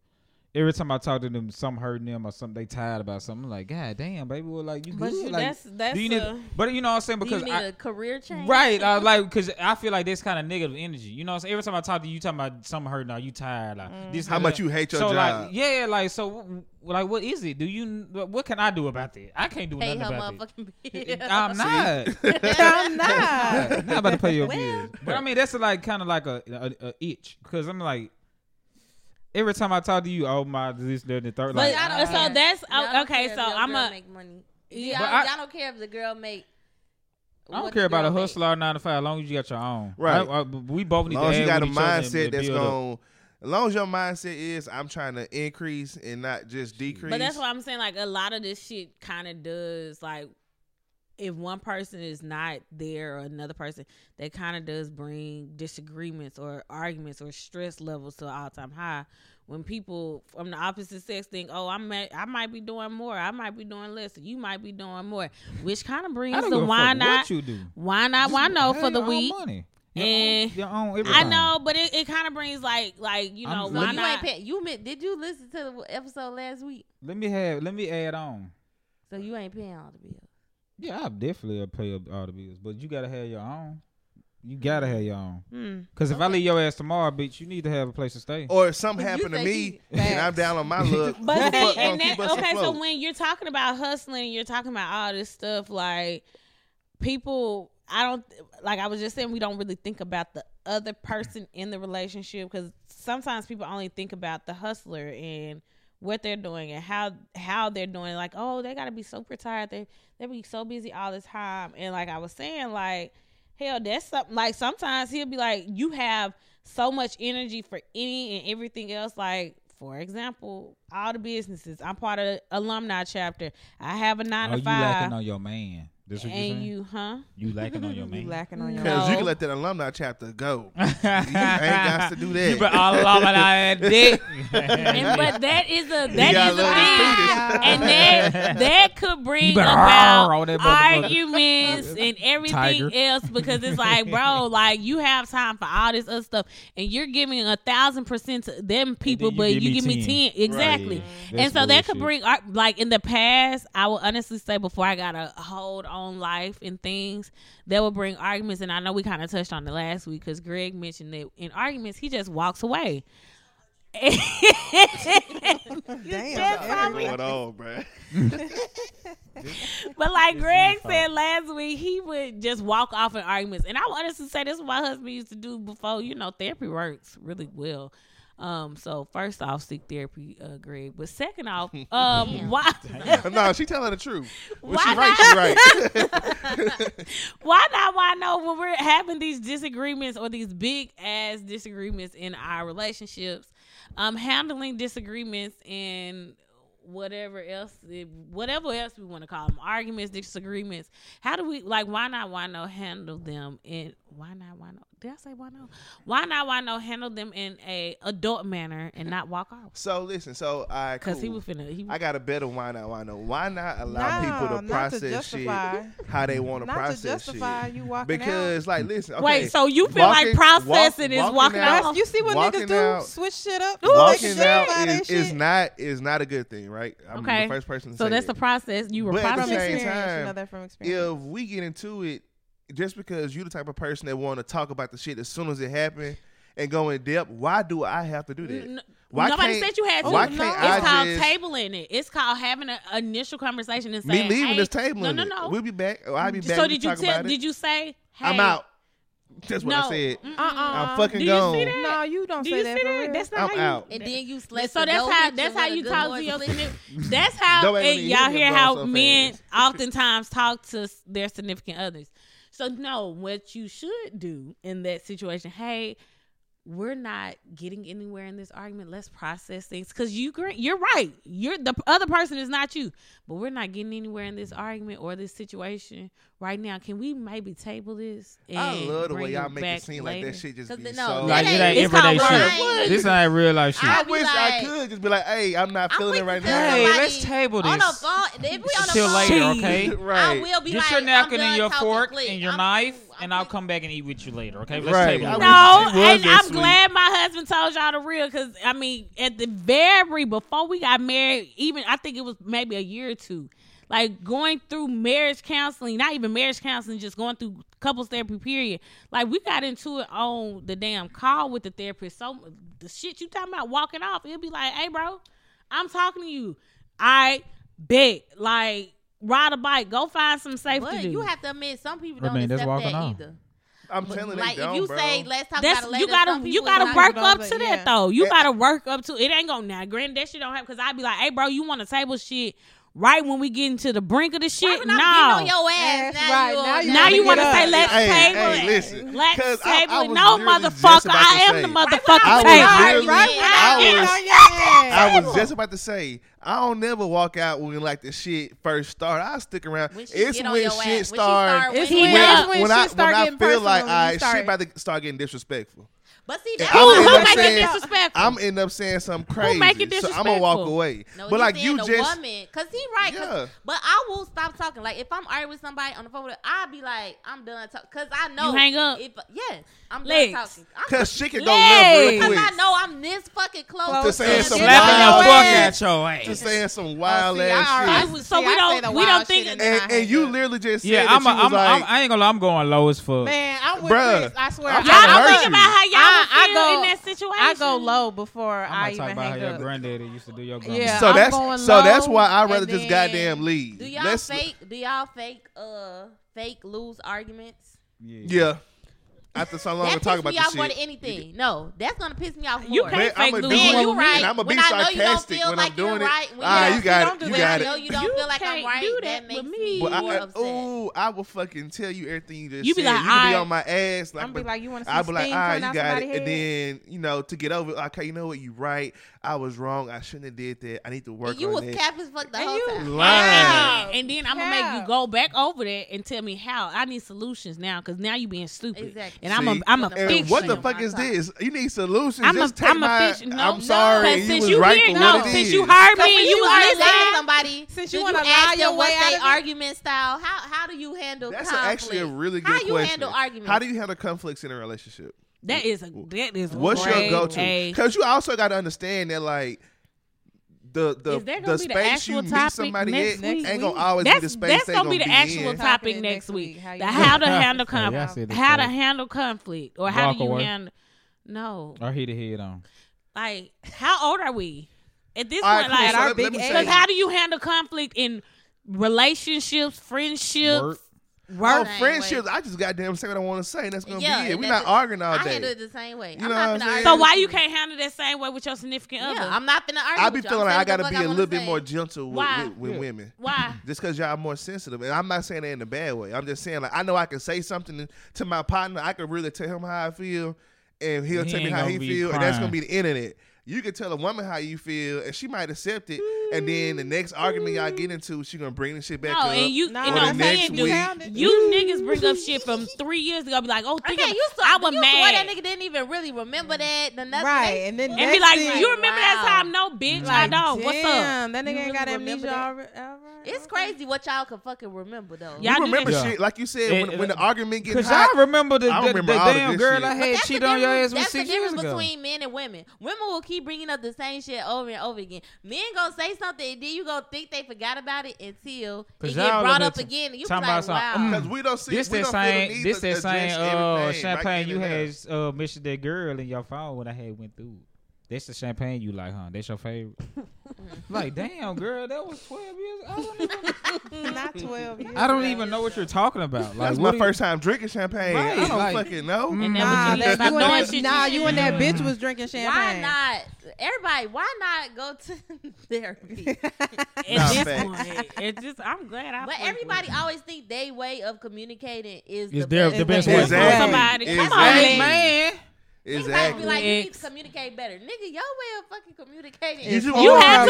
Every time I talk to them, something hurting them or something they tired about something. I'm like, God damn, baby, well, like you good. But you know what I'm saying? Because you need a career change, right? Because I feel like this kind of negative energy. You know what I'm saying? Every time I talk to you, talking about something hurting, are you tired? Like this. How much you hate your job? What is it? What can I do about that? I can't do nothing about it. I'm not. I'm not. I'm not about to pay your bills. But I mean, that's like kind of like a itch because I'm like. Every time I talk to you, oh my, this, that, and the third. Like, So I'm a. Make money. I don't care if the girl make. I don't care about a hustler or 9 to 5, as long as you got your own. Right. We both need to. As long as you got a mindset that's going. As long as your mindset is, I'm trying to increase and not just decrease. But that's what I'm saying. Like a lot of this shit kind of does like. If one person is not there or another person, that kind of does bring disagreements or arguments or stress levels to an all-time high. When people from the opposite sex think, oh, I might be doing more. I might be doing less. You might be doing more, which kind of brings the why not, why not, why no for the week. Money. And I know, but it kind of brings like you know, why not? Did you listen to the episode last week? Let me add on. So you ain't paying all the bills? Yeah, I definitely pay all the bills, but you gotta have your own. You gotta have your own. Because if I leave your ass tomorrow, bitch, you need to have a place to stay. Or if something happened to me and I'm down on my luck. But see, and so when you're talking about hustling, you're talking about all this stuff, like people, I was just saying, we don't really think about the other person in the relationship, because sometimes people only think about the hustler and what they're doing and how they're doing. Like, oh, they gotta be super tired. They be so busy all the time. And like I was saying, like, hell, that's something. Like, sometimes he'll be like, you have so much energy for any and everything else. Like, for example, all the businesses. I'm part of the alumni chapter. I have a 9 to 5. You lacking on your man. This what and you, huh? You lacking on your man. You lacking on your man. Because you can let that alumni chapter go. You ain't got to do that. You been all alumni dick. But that is a thing. And that could bring about arguments and everything else, because it's like, bro, like, you have time for all this other stuff and you're giving 1,000% to them people, but you give me 10. Exactly. Right. And so that could bring, like, in the past, I would honestly say, before I got a hold on life and things that will bring arguments, and I know we kind of touched on it last week because Greg mentioned that in arguments he just walks away. Damn, going on, bro. But like Greg said last week, he would just walk off in arguments, and I would honestly say this is what my husband used to do before, you know, therapy works really well. So first off, seek therapy, Greg. But second off, why? No, she telling the truth. When she right, she right. Why not? Why no? When we're having these disagreements or these big ass disagreements in our relationships, handling disagreements and whatever else we want to call them, arguments, disagreements. How do we, like, why not handle them in handle them in a adult manner and not walk off? So listen, because he was finna. I got a better why not? Why not allow people to process shit how they want to process shit? Not to justify you walking out. Because like, listen, okay, wait, so you feel like processing is walking out? You see what niggas do? Switch shit up. Walking out is not a good thing, right? I'm the first person to say that. So that's the process you were processing. At the same time, you know that from experience. If we get into it. Just because you're the type of person that want to talk about the shit as soon as it happened and go in depth, why do I have to do that? Nobody said you had to. It's called tabling it. It's called having an initial conversation and saying, me leaving is tabling it. No. We'll be back. I'll be back. So did you say, hey, I'm out? That's what I said. I'm fucking gone. See that? No, you don't say that. For real? That's not I'm how out. You, and then you slept. So that's how you talk to your significant. That's how y'all hear how men oftentimes talk to their significant others. So, no, what you should do in that situation, hey, we're not getting anywhere in this argument. Let's process things. Because you're right. You're the other person is not you. But we're not getting anywhere in this argument or this situation right now. Can we maybe table this? And I love the way y'all make it seem later? Like that shit just be so... Like it ain't everyday shit. This ain't real life shit. I wish I could just be like, hey, I'm not feeling it right now. Hey, let's table this. On the phone. If we on the phone, later, okay? Right. I will be get your napkin and your fork and your knife. And I'll come back and eat with you later, okay? Let's table it. No, and I'm glad my husband told y'all the real, because, I mean, at the very, before we got married, even, I think it was maybe a year or two, like going through marriage counseling, not even marriage counseling, just going through couples therapy period. Like we got into it on the damn call with the therapist. So the shit you talking about walking off, it'll be like, hey, bro, I'm talking to you. I bet, like, ride a bike, go find some safety. But you have to admit, some people don't accept that either. I'm telling you, if you say let's talk about it later, you gotta work up to that though. You gotta work up to it. Ain't gonna now, granted that shit don't happen, because I'd be like, hey, bro, you want to table shit right when we get into the brink of the shit. No, on your ass now, right. Now you want to say let's table it. Listen, let's table it. No, motherfucker, I am the motherfucking table. I was I was just about to say, I don't never walk out when like the shit first start. I stick around. When I feel like shit about to start getting disrespectful. But see, that's who make it disrespectful. I'm end up saying something crazy, so I'm gonna walk away. No, but like you just, woman, cause he right. Yeah. Cause, but I will stop talking. Like if I'm arguing with somebody on the phone, I'll be like, I'm done talking, cause I know you hang up. I'm done talking. Cause chicken don't love real quick. Cause I know I'm this fucking close to saying some wild ass shit. To saying some wild ass shit. So we don't think. And you literally just said that you was like, I ain't gonna lie, I'm going low as fuck. Man, I'm with Chris. I swear. Y'all don't think about how y'all. I go in that situation. I go low before I even hang up. I'm talking about how your granddaddy used to do your grandma. Yeah, so that's why I rather just goddamn leave. Do y'all fake lose arguments? Yeah. After so long to talk about this shit. That pisses me off more than anything. No, that's going to piss me off more. You can't fake lose. Man, you right. And I'm going to be sarcastic when I'm doing it. Ah, you got it. You got it. You don't feel like I'm right. That makes me more upset. Ooh, I will fucking tell you everything you just said. You can be on my ass. I'm going to be like, you want to see steam coming out somebody's head? I'll be like, all right, you got it. And then, to get over it, okay, you know what? You right. I was wrong. I shouldn't have did that. I need to work on that. You was cap as fuck the whole time. Lying. And then I'm going to make you go back over that and tell me how. I need solutions now because now you being stupid. Exactly. And I'm a fiction. What the fuck is this? You need solutions. I'm sorry. Since you heard me, you was listening. Somebody. Since you want to lie your way out of argument style, how do you handle conflict? That's actually a really good question. How do you handle arguments? How do you handle conflicts in a relationship? That is. What's your go-to? Because you also got to understand that like. The space you meet somebody in ain't gonna always be the space they gonna be in. That's gonna be the actual topic next week. How to handle conflict, or how do you handle? No, or heat it head on. Like, how old are we at this point? Like our big age. Because how do you handle conflict in relationships, friendships? Well, friendships, I just goddamn say what I want to say, and that's going to be it. We're not arguing all day. I handle it the same way. So why you can't handle that same way with your significant other? Yeah, I'm not going to argue I be with feeling like I got to be a little bit more gentle with women. Why? Just because y'all are more sensitive. And I'm not saying that in a bad way. I'm just saying, like, I know I can say something to my partner. I can really tell him how I feel, and he'll tell me how he feels, and that's going to be the end of it. You can tell a woman how you feel, and she might accept it. And then the next argument y'all get into, she gonna bring this shit back up. You niggas bring up shit from 3 years ago. Be like, I was mad. That nigga didn't even really remember that. And be like, you remember that time? No, bitch, like, I don't. What's up? That nigga ain't really got amnesia already. It's crazy what y'all can fucking remember though. Y'all remember shit like you said when the argument gets hot. Cause I remember the damn girl I had cheat on your ass with 6 years ago. That's the difference between men and women. Women will keep bringing up the same shit over and over again. Men gonna say something and then you gonna think they forgot about it until it get brought up again. And you be like, wow. Because we don't see this champagne you had mentioned that girl in your phone when I had went through. That's the champagne you like, huh? That's your favorite. Like, damn, girl, that was 12 years. Not 12 years. I don't even know what you're talking about. Like, that's my first time drinking champagne. Right. I don't fucking know. You and that bitch was drinking champagne. Why not? Everybody, why not go to therapy? I'm glad I. But everybody always think they way of communicating is the best way. Exactly. Come on, man. Exactly. Be like, you need to communicate better, nigga. Your way of fucking communicating. You have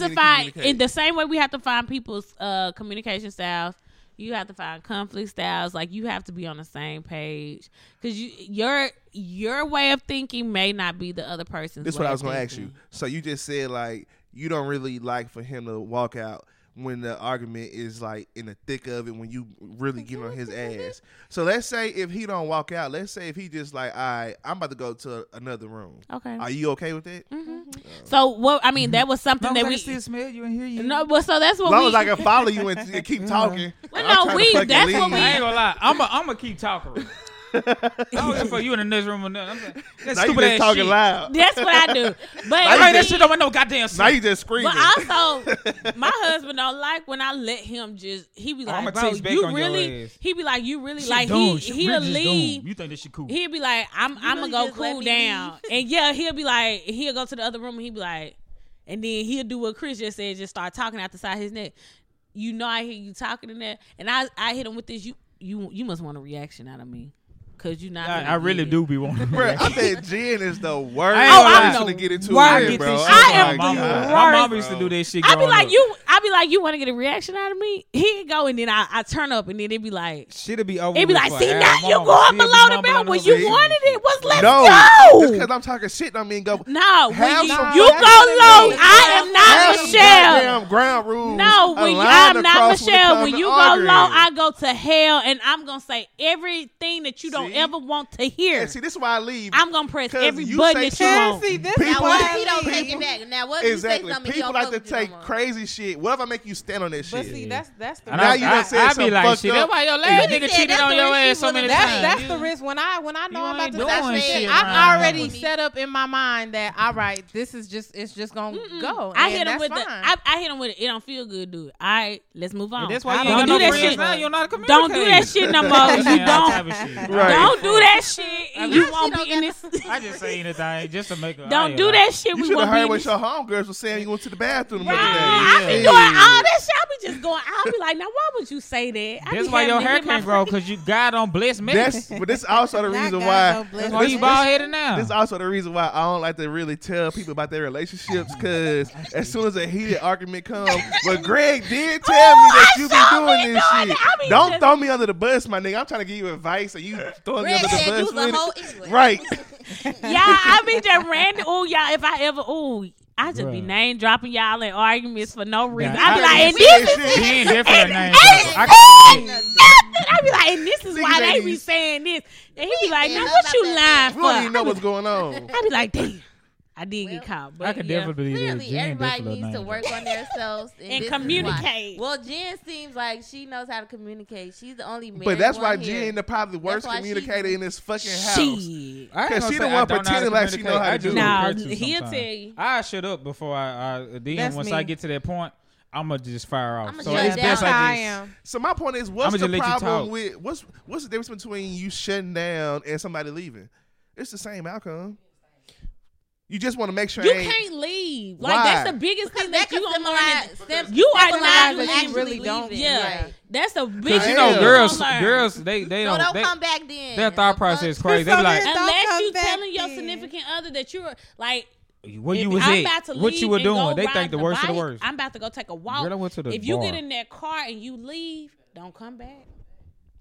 to find. In the same way we have to find people's communication styles. You have to find conflict styles. Like, you have to be on the same page because your way of thinking may not be the other person's. This is what I was going to ask you. So you just said like you don't really like for him to walk out when the argument is like in the thick of it, when you really get on his ass. So let's say if he don't walk out, let's say if he just like, all right, I'm about to go to another room. Okay. Are you okay with that? Mm-hmm. That was something that we still smell you and hear you. No, but so that's what we. As long as I can follow you and keep talking. Well, no, that's leave. What we. I ain't gonna lie. I'm gonna keep talking. I don't care for you in the next room or nothing. I'm like, that's now stupid ass talking shit. Loud. That's what I do. But I that shit don't make no goddamn sense. Now you just screaming. But also, my husband don't like when I let him just. He be like, bro, you really. He be like, you really she like. Dumb. He'll leave. Dumb. You think this shit cool? He'll be like, I'm gonna go cool down. And yeah, he'll be like, he'll go to the other room. And he'll be like, and then he'll do what Chris just said, just start talking out the side of his neck. You know, I hear you talking in there, and I hit him with this. You must want a reaction out of me. because you're not. I really do be wanting. Bro, I said gin is the worst. I used to get into it, bro. My mom used to do that shit. I be like, you want to get a reaction out of me? He'd go, and then I turn up, and then it'd be like, shit'd be over. It'd be like, see now you going below the belt when you wanted it. What's let's go? Just because I'm talking shit, don't mean go. No, when you go low, I am not Michelle. Ground rules. No, I'm not Michelle. When you go low, I go to hell, and I'm gonna say everything that you don't ever want to hear. Yeah, see, this is why I leave. I'm gonna press every button that you want. Now what if he don't take it back? Now what if you say something? People like to take crazy shit. What if I make you stand on that shit? But see, that's the. Now you done said something fucked up. That nigga cheated on your ass so many times. That's the risk. When I know I'm about to do that shit, I've already set up in my mind that all right, this is just it's just gonna go. I hit him with it. It don't feel good, dude. All right, let's move on. That's why you don't do that shit. Don't do that shit no more. You don't. Right. Don't do that shit. You won't be in this. I just say anything just to make. Don't do that shit. You should have heard what your homegirls were saying. You went to the bathroom. Right. I be doing all that shit. I be just going. I'll be like, now why would you say that? That's why your hair can't grow because you God on blessed me. But this also the reason why. That's why you bald headed now. This also the reason why I don't like to really tell people about their relationships because as soon as a heated argument comes, but Greg did tell me that you be doing this shit. Don't throw me under the bus, my nigga. I'm trying to give you advice, and you throwing me under the bus. Right? Yeah, I be just random. Oh, y'all, if I ever, I just be name dropping y'all in arguments for no reason. I be like, and this is why they be saying this, and he be like, now what you lying for? We don't even know what's going on. I be like, damn. I did get caught, but I could definitely believe it. Clearly, everybody needs to work on themselves and communicate. Well, Jen seems like she knows how to communicate. She's the only man. But that's why Jen is probably the worst communicator in this fucking house. Because she the one pretending like she knows how to do it. Nah, he'll tell you. I shut up before I then once I get to that point. I'm gonna just fire off. So it's best I am. So my point is, what's the problem with what's the difference between you shutting down and somebody leaving? It's the same outcome. You just want to make sure you can't leave. Like that's the biggest thing that you don't learn. You are not leaving. Yeah, that's the biggest. You know, girls, they don't. So don't come back then. Their thought process is crazy. They be like, unless you telling your significant other that you're like. What you was at? What you were doing? They think the worst of the worst. I'm about to go take a walk. If you get in that car and you leave, don't come back.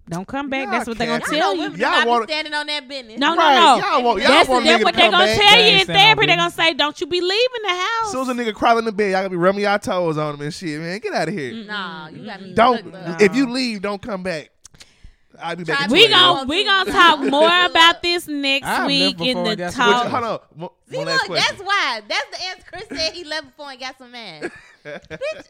Don't come back. That's what they're going to tell you. Y'all want standing on that business. No. That's what they're going to tell you in therapy. They're going to say, don't you be leaving the house. As soon as a nigga crawling in the bed, y'all going to be rubbing y'all toes on him and shit, man. Get out of here. Nah, you got me. If you leave, don't come back. I'll be back. We gonna talk more about this next week in the talk. Hold on. See, look, that's why. That's the answer. Chris said he left before and got some man. Bitch.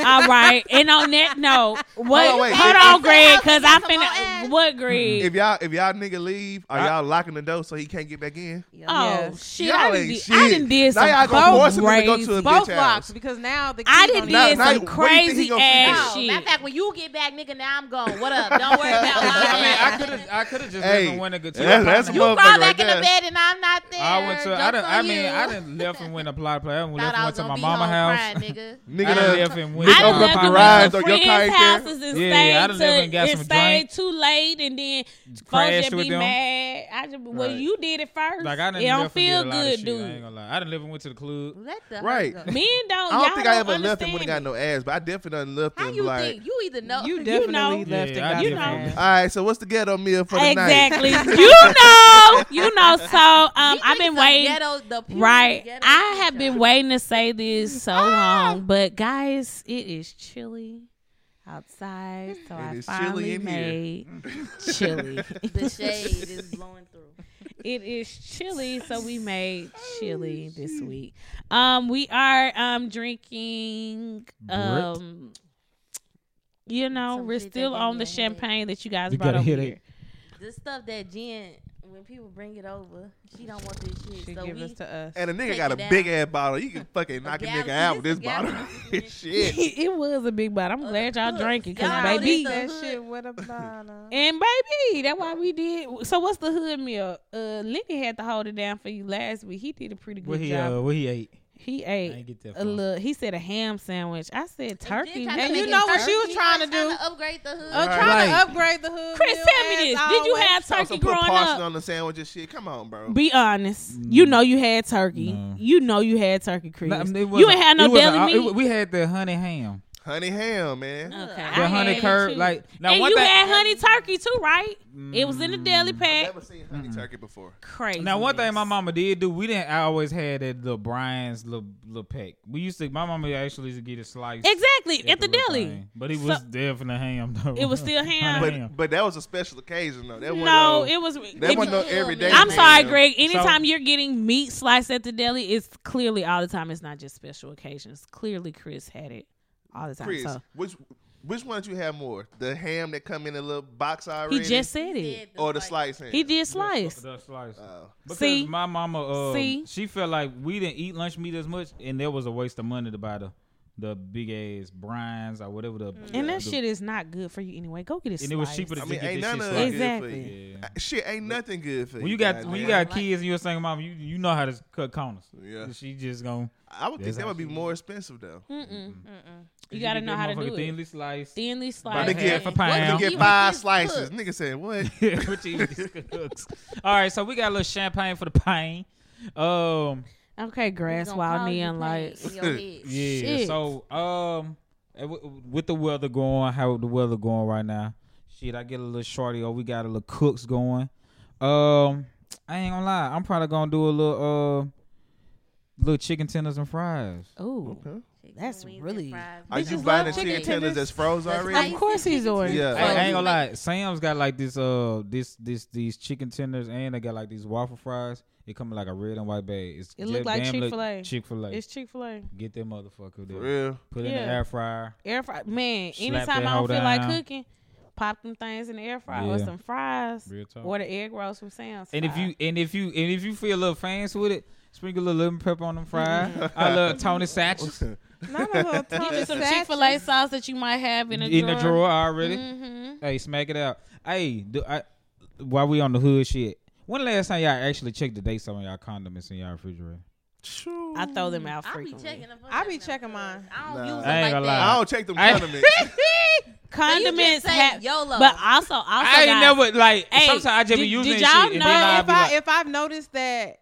All right, and on that note, hold on, Greg, because I'm finna. What, Greg? If y'all nigga leave, are y'all locking the door so he can't get back in? Oh shit! I done did some both locks because now the I done did some crazy ass shit. Matter of fact, when you get back, nigga, now I'm gone. What up? Don't worry about it. I could have just left and went a good time. That's you crawl back in the bed and I'm not there. I done left and went a plot play. I went to my mama house, nigga. I done left and got some drink. Too late and then crashed with them. Mad. You did it first. Like I done it don't feel good, dude. I ain't gonna lie. I done left and went to the club. Men don't. I don't think I ever left and wouldn't got no ass, but I definitely done left and like. How you think? You either know. You definitely left and got no ass. All right, so what's the ghetto meal for the night? Exactly. You know. So I've been waiting. Right. I have been waiting to say this so long, but guys. It is chilly outside, so I finally made chili. The shade is blowing through. It is chilly, so we made chili this week. We are drinking. You know, we're still on the champagne that you guys brought over here. The stuff that Jen. When people bring it over, she don't want this shit. She so give it to us. And a nigga got a big ass bottle. You can fucking knock a nigga out with this bottle. Shit. It was a big bottle. I'm glad y'all drank it. Cause baby, that shit with a bottle. And baby, that's why we did. So what's the hood meal? Lenny had to hold it down for you last week. He did a pretty good job. What he ate? He ate a little. He said a ham sandwich. I said turkey. And you know what she was trying to do? Trying to upgrade the hood. Trying to upgrade the hood. Chris, tell me this. Did you have turkey growing up? Put parsley on the sandwich and shit. Come on, bro. Be honest. You know you had turkey. You know you had turkey, Chris. You ain't had no deli meat. We had the honey ham. Honey ham, man. Okay. The honey curd. Like, now and you had honey turkey too, right? It was in the deli pack. I've never seen honey turkey before. Crazy. Now, one thing my mama did do, I always had that little Brian's little pack. We used to, my mama actually used to get a slice. Exactly, at the deli. Thing. But it was definitely ham, though. It was still ham. But that was a special occasion, though. That wasn't everyday. I'm sorry, Greg. Anytime you're getting meat sliced at the deli, it's clearly all the time. It's not just special occasions. Clearly, Chris had it. All the time. Chris, so. Which one did you have more? The ham that come in a little box already? He just said it. Or the slice ham? He did slice. The slice. Because my mama, she felt like we didn't eat lunch meat as much, and there was a waste of money to buy the big-ass brines or whatever. Shit is not good for you anyway. Go get it sliced. And it was cheaper to get that shit sliced. Exactly. Yeah. Shit ain't nothing good for you. When you got kids and you're a single mom, you know how to cut corners. Yeah. She just going to... I would think that would be more expensive, though. You got to know how to do it. Thinly sliced. Nigga get 5 slices. Nigga said, what? All right, so we got a little champagne for the pain. Okay, grass, wild neon lights. So, with the weather going, right now, shit, I get a little shorty. Or we got a little cooks going. I ain't gonna lie, I'm probably gonna do a little chicken tenders and fries. Ooh, okay. That's really. Are you buying the chicken tenders that's frozen already? Of course he's ordering. Yeah, I ain't gonna lie. Sam's got like this, these chicken tenders, and they got like these waffle fries. It come in like a red and white bag. It look like Chick Fil A. It's Chick Fil A. Get that motherfucker there. For real. Put it in the air fryer. Air fryer, man. Anytime I don't feel like cooking, pop them things in the air fryer or some fries, or the egg rolls from Sam's. And if you feel a little fancy with it, sprinkle a little lemon pepper on them fries. I love Tony Satchel's. Not a little Tony. Get you some Chick Fil A sauce that you might have in a drawer already. Mm-hmm. Hey, smack it out. Hey, while we on the hood shit. When the last time y'all actually checked the dates on y'all condiments in y'all refrigerator? I throw them out frequently. I be checking mine. I don't check them condiments. Condiments have YOLO. But also I ain't never like. Hey, sometimes I just be using shit. Did y'all know if I've noticed that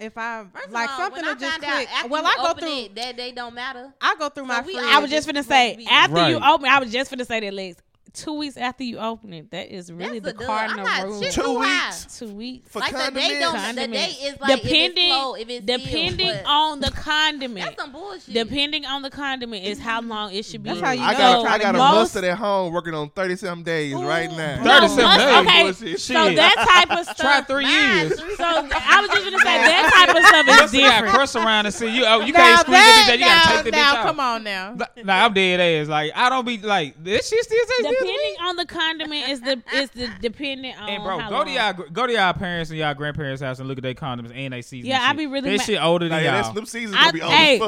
if I like something to just click? Well, I go through that they don't matter. I go through my fridge. I was just finna say after you open. I was just finna say that, Lex. 2 weeks after you open it, that is really the cardinal rule. 2 weeks. 2 weeks. For like condiments. The day is like depending, on the condiment. That's some bullshit. Depending on the condiment is how long it should be. That's how you I got a mustard at home working on 37 days right now. 37 days? Okay. So that type of stuff. Try 3 years. So I was just going to say that type of stuff is different. You got crust around and see you. Oh, you can't squeeze everything. You got to take the bitch out. Come on now. Nah, I'm dead ass. Like, I don't be like, this shit still tastes depending on the condiment is the dependent on. And bro, go to y'all parents and y'all grandparents' house and look at their condiments and they season. Yeah, I be really. That shit older than y'all. Them seasons gonna be old as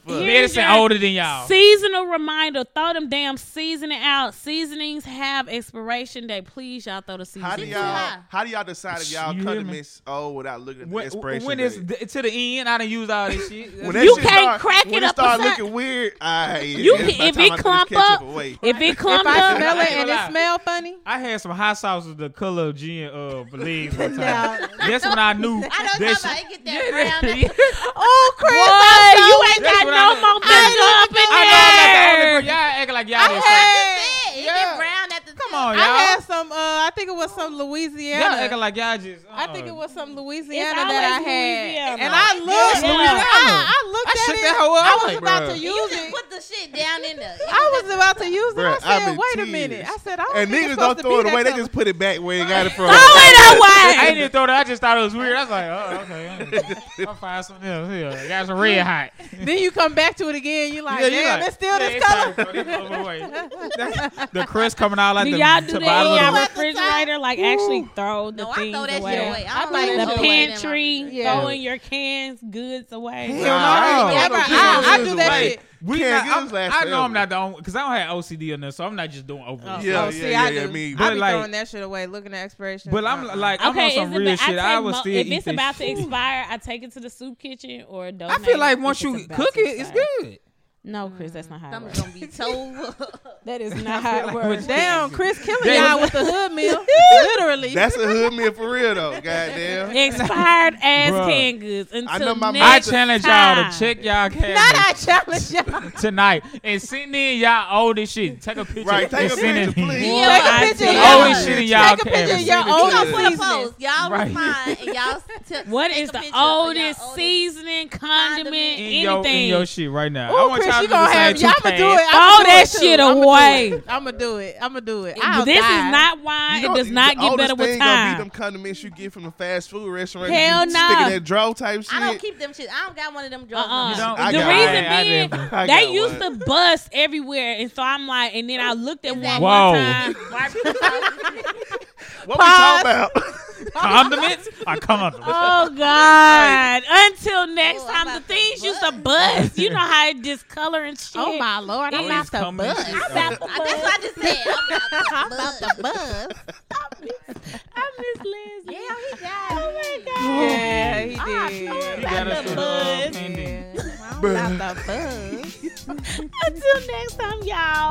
fuck. Medicine older than y'all. Seasonal reminder. Throw them damn seasoning out. Seasonings have expiration date. Please, y'all throw the seasoning. How do y'all decide if y'all condiments old without looking at the expiration date? It's to the end. I done used all this shit. You can't crack it up. When it start looking weird, if it clump. If it clump up, smell it and it smell funny. I had some hot sauces the color of gin believe one time. That's when I knew. I don't know if I get that brown. Oh, Chris, you ain't got no more up in there. I know, y'all acting like y'all didn't say it. It get brown at the time. Come on, y'all. I had some. I think it was some Louisiana. Y'all acting like y'all just. I think it was some Louisiana that I had, and I looked. I looked at it. I was about to use it. Put the shit down in there. I was about to use it. Bruh, I said, wait a minute. I said, and niggas don't throw it away. They just put it back where you got it from. Throw it away. I didn't throw it. I just thought it was weird. I was like, oh, okay. I'll find something else here. I got some red hot. Then you come back to it again. You like, damn, it's still this color. The crust coming out like the bottom of the refrigerator. Like, actually throw the things away. I like the pantry, throwing your cans, goods away. I do that shit. I know I'm not the only, because I don't have OCD on this, so I'm not just doing over. I do. But I be throwing that shit away, looking at expiration. But I'm like, I'm on some real shit. I would still eat this. If it's about to expire, I take it to the soup kitchen or donate. I feel like once you cook it, it's good. No, Chris, that's not how it works. I'm going to be told. That is not how it works. Damn, Chris killing y'all with the hood meal. Literally. That's a hood meal for real, though. Goddamn. Expired ass canned goods until I challenge y'all to check y'all canned goods. Tonight. And send in y'all oldest shit. Take a picture. Right, take a picture, please. Take a picture of y'all oldest seasoning. Y'all respond. What is the oldest seasoning, condiment, anything? In your shit right now. I want She gonna have y'all. I'ma do it. All that shit away. I'ma do it. This is not wine. It does not get better with time. Gonna be them condiments you get from the fast food restaurant. Hell no. Sticking that draw type shit. I don't keep them shit. I don't got one of them draws. The reason being, they used to bust everywhere, and so I'm like, and then I looked at one time. What we talking about? Condiments? I condiments. Oh God! Until next time, the things used to bust. You know how it discolor and shit. Oh my Lord! I'm about to bust. That's what I just said. I'm about to bust. I miss Leslie. Yeah, he died. Oh my God. Yeah, he did. He got us to buzz. I'm about to buzz. Until next time, y'all.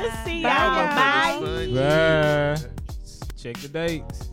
We'll see y'all. Bye. Check the dates.